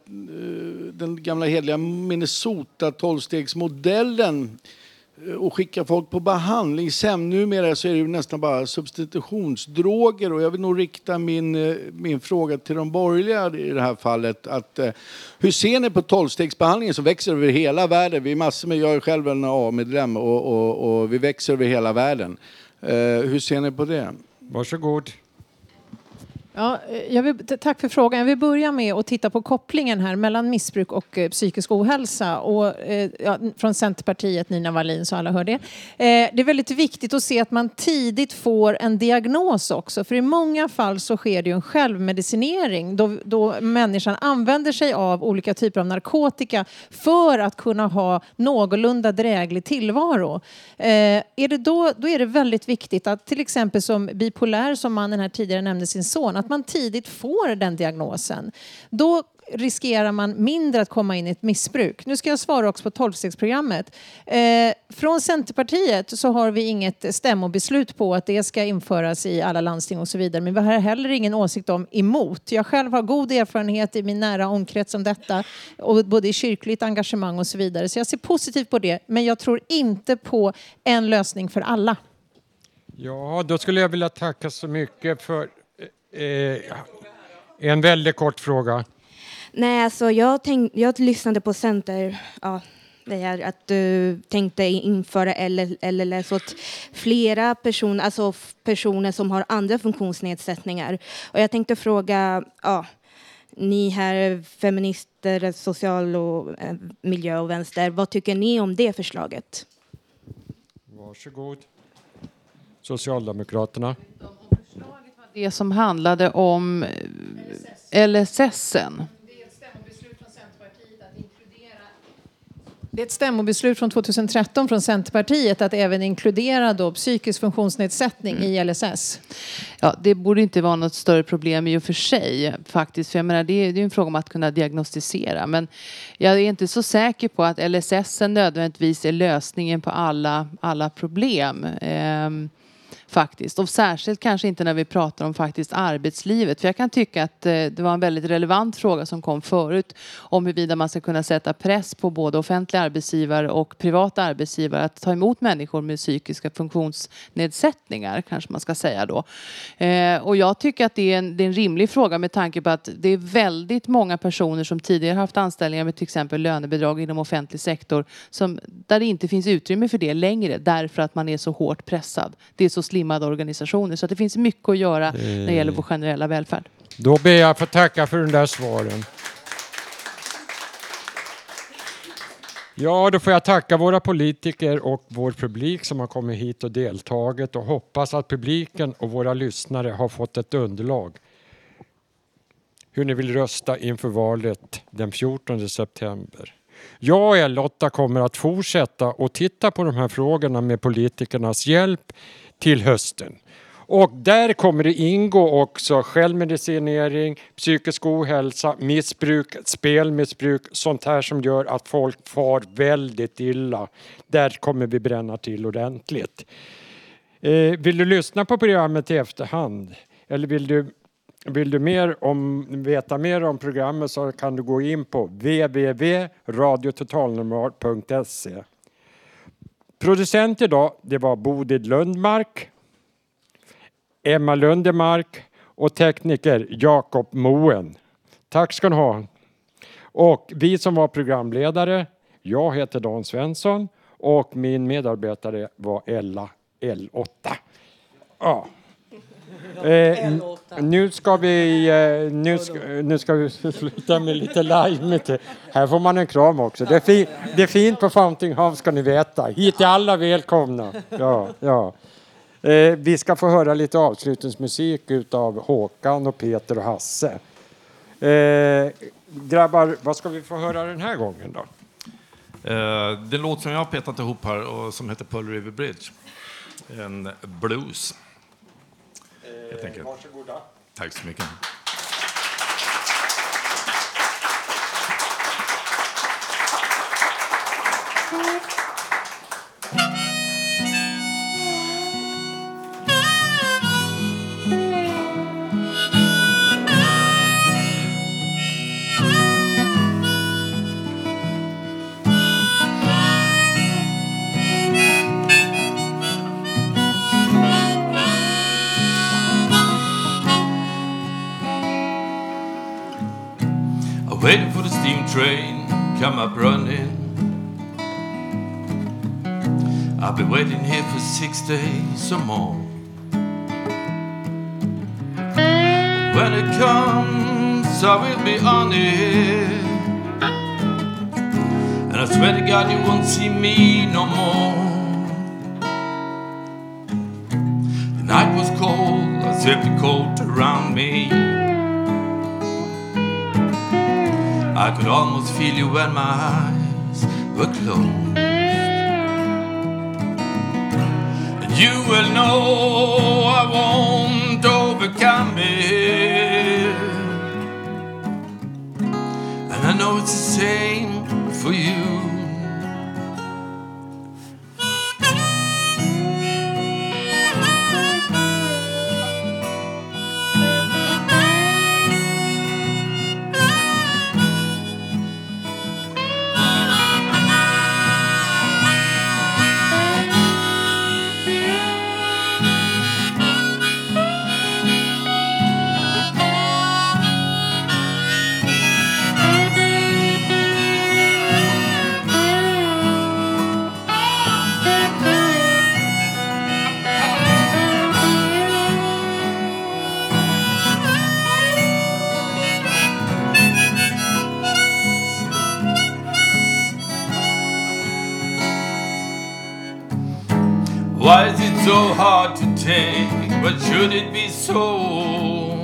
den gamla hedliga Minnesota tolvstegsmodellen och skicka folk på behandlingshem. Numera så är det ju nästan bara substitutionsdroger. Och jag vill nog rikta min, min fråga till de borgerliga i det här fallet. Att, eh, hur ser ni på tolvstegsbehandlingen som växer över hela världen? Vi är massor med, jag är själv en A-medlem och, och, och vi växer över hela världen. Eh, hur ser ni på det? Varsågod. Ja, jag vill, tack för frågan. Jag vill börja med att titta på kopplingen här mellan missbruk och eh, psykisk ohälsa. Och, eh, ja, från Centerpartiet, Nina Wallin, så alla hör det. Eh, det är väldigt viktigt att se att man tidigt får en diagnos också. För i många fall så sker det ju en självmedicinering. Då, då människan använder sig av olika typer av narkotika för att kunna ha någorlunda dräglig tillvaro. Eh, är det då, då är det väldigt viktigt att till exempel som bipolär, som mannen här tidigare nämnde sin son, att man tidigt får den diagnosen. Då riskerar man mindre att komma in i ett missbruk. Nu ska jag svara också på tolvstegsprogrammet. Eh, från Centerpartiet så har vi inget stämmobeslut på att det ska införas i alla landsting och så vidare. Men vi har heller ingen åsikt om emot. Jag själv har god erfarenhet i min nära omkrets om detta. Och både i kyrkligt engagemang och så vidare. Så jag ser positivt på det. Men jag tror inte på en lösning för alla. Ja, då skulle jag vilja tacka så mycket för... Eh, en väldigt kort fråga. Nej, alltså jag, tänk, jag lyssnade på Center, ja, det här, att du tänkte införa L S S åt flera personer, alltså personer som har andra funktionsnedsättningar. Och jag tänkte fråga, ja, ni här feminister, social och eh, miljö och vänster, vad tycker ni om det förslaget? Varsågod. Socialdemokraterna. Det som handlade om L S S. L S S-en. Det är ett stämmobeslut från Centerpartiet att inkludera Det är ett stämmobeslut från tjugohundratretton från Centerpartiet att även inkludera då psykisk funktionsnedsättning mm. i L S S. Ja, det borde inte vara något större problem i och för sig faktiskt. För jag menar, det är ju en fråga om att kunna diagnostisera. Men jag är inte så säker på att L S S nödvändigtvis är lösningen på alla, alla problem. Ehm. Faktiskt. Och särskilt kanske inte när vi pratar om faktiskt arbetslivet. För jag kan tycka att eh, det var en väldigt relevant fråga som kom förut om huruvida man ska kunna sätta press på både offentliga arbetsgivare och privata arbetsgivare att ta emot människor med psykiska funktionsnedsättningar, kanske man ska säga då. Eh, och jag tycker att det är, en, det är en rimlig fråga med tanke på att det är väldigt många personer som tidigare haft anställningar med till exempel lönebidrag inom offentlig sektor som, där det inte finns utrymme för det längre därför att man är så hårt pressad. Det är så limmade organisationer. Så att det finns mycket att göra det... när det gäller vår generella välfärd. Då ber jag för tacka för den där svaren. Ja, då får jag tacka våra politiker och vår publik som har kommit hit och deltagit och hoppas att publiken och våra lyssnare har fått ett underlag hur ni vill rösta inför valet den fjortonde september. Jag och Elotta kommer att fortsätta och titta på de här frågorna med politikernas hjälp till hösten. Och där kommer det ingå också självmedicinering, psykisk ohälsa, missbruk, spelmissbruk, sånt här som gör att folk far väldigt illa. Där kommer vi bränna till ordentligt. Eh, vill du lyssna på programmet i efterhand? Eller vill du, vill du mer om, veta mer om programmet så kan du gå in på w w w punkt radio total normal punkt se. Producent idag, det var Bodil Lundmark, Emma Lundemark och tekniker Jakob Moen. Tack ska ni ha. Och vi som var programledare, jag heter Dan Svensson och min medarbetare var Ella L åtta. Ja. Eh, nu ska vi eh, nu, ska, nu ska vi sluta med lite live. Här får man en kram också. Det är, fi, det är fint på Fountain House, ska ni veta. Hit är alla välkomna. Ja, ja. Eh, vi ska få höra lite avslutningsmusik utav Håkan och Peter och Hasse. Eh, grabbar, vad ska vi få höra den här gången då? Eh, det låt som jag har petat ihop här och som heter Pearl River Bridge. En blues. Jag tänker. Varsågoda. Tack så mycket. Waiting for the steam train, come up running. I've been waiting here for six days or more. When it comes, I will be on it. And I swear to God you won't see me no more. The night was cold, I felt the cold around me. I could almost feel you when my eyes were closed. And you will know I won't overcome it. And I know it's the same for you. Why is it so hard to take? But should it be so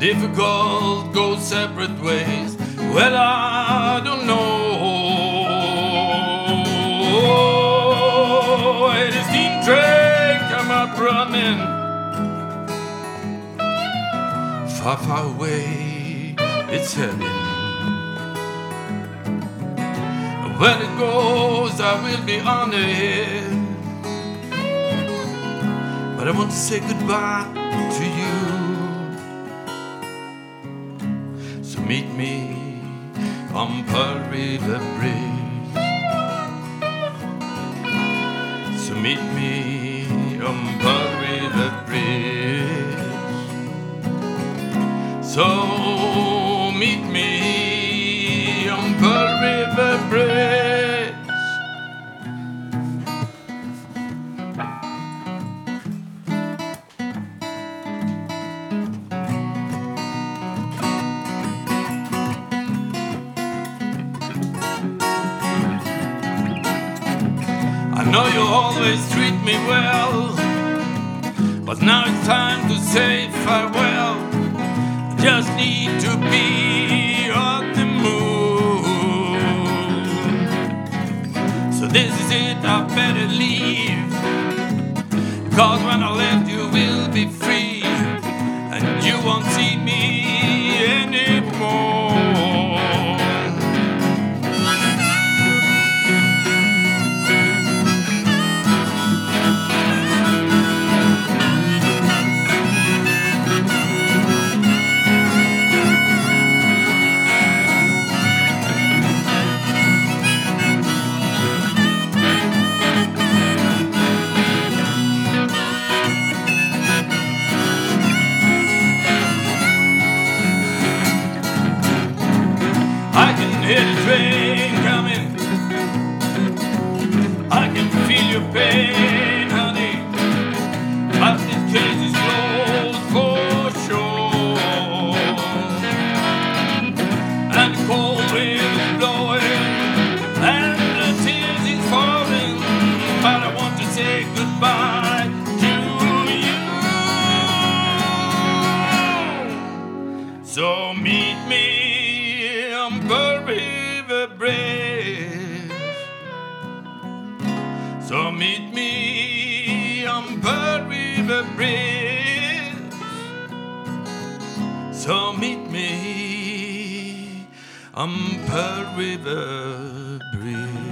difficult? Go separate ways. Well, I don't know. running far, far away. It's heaven. When it goes, I will be on it. But I want to say goodbye to you. So meet me on Pearl River Bridge. So meet me on Pearl River Bridge. So meet me on Pearl River Bridge. Me well, but now it's time to say farewell. I just need to be on the move. So this is it, I better leave. Cause when I left, you will be free, and you won't see me anymore. I'm Pearl River Bridge.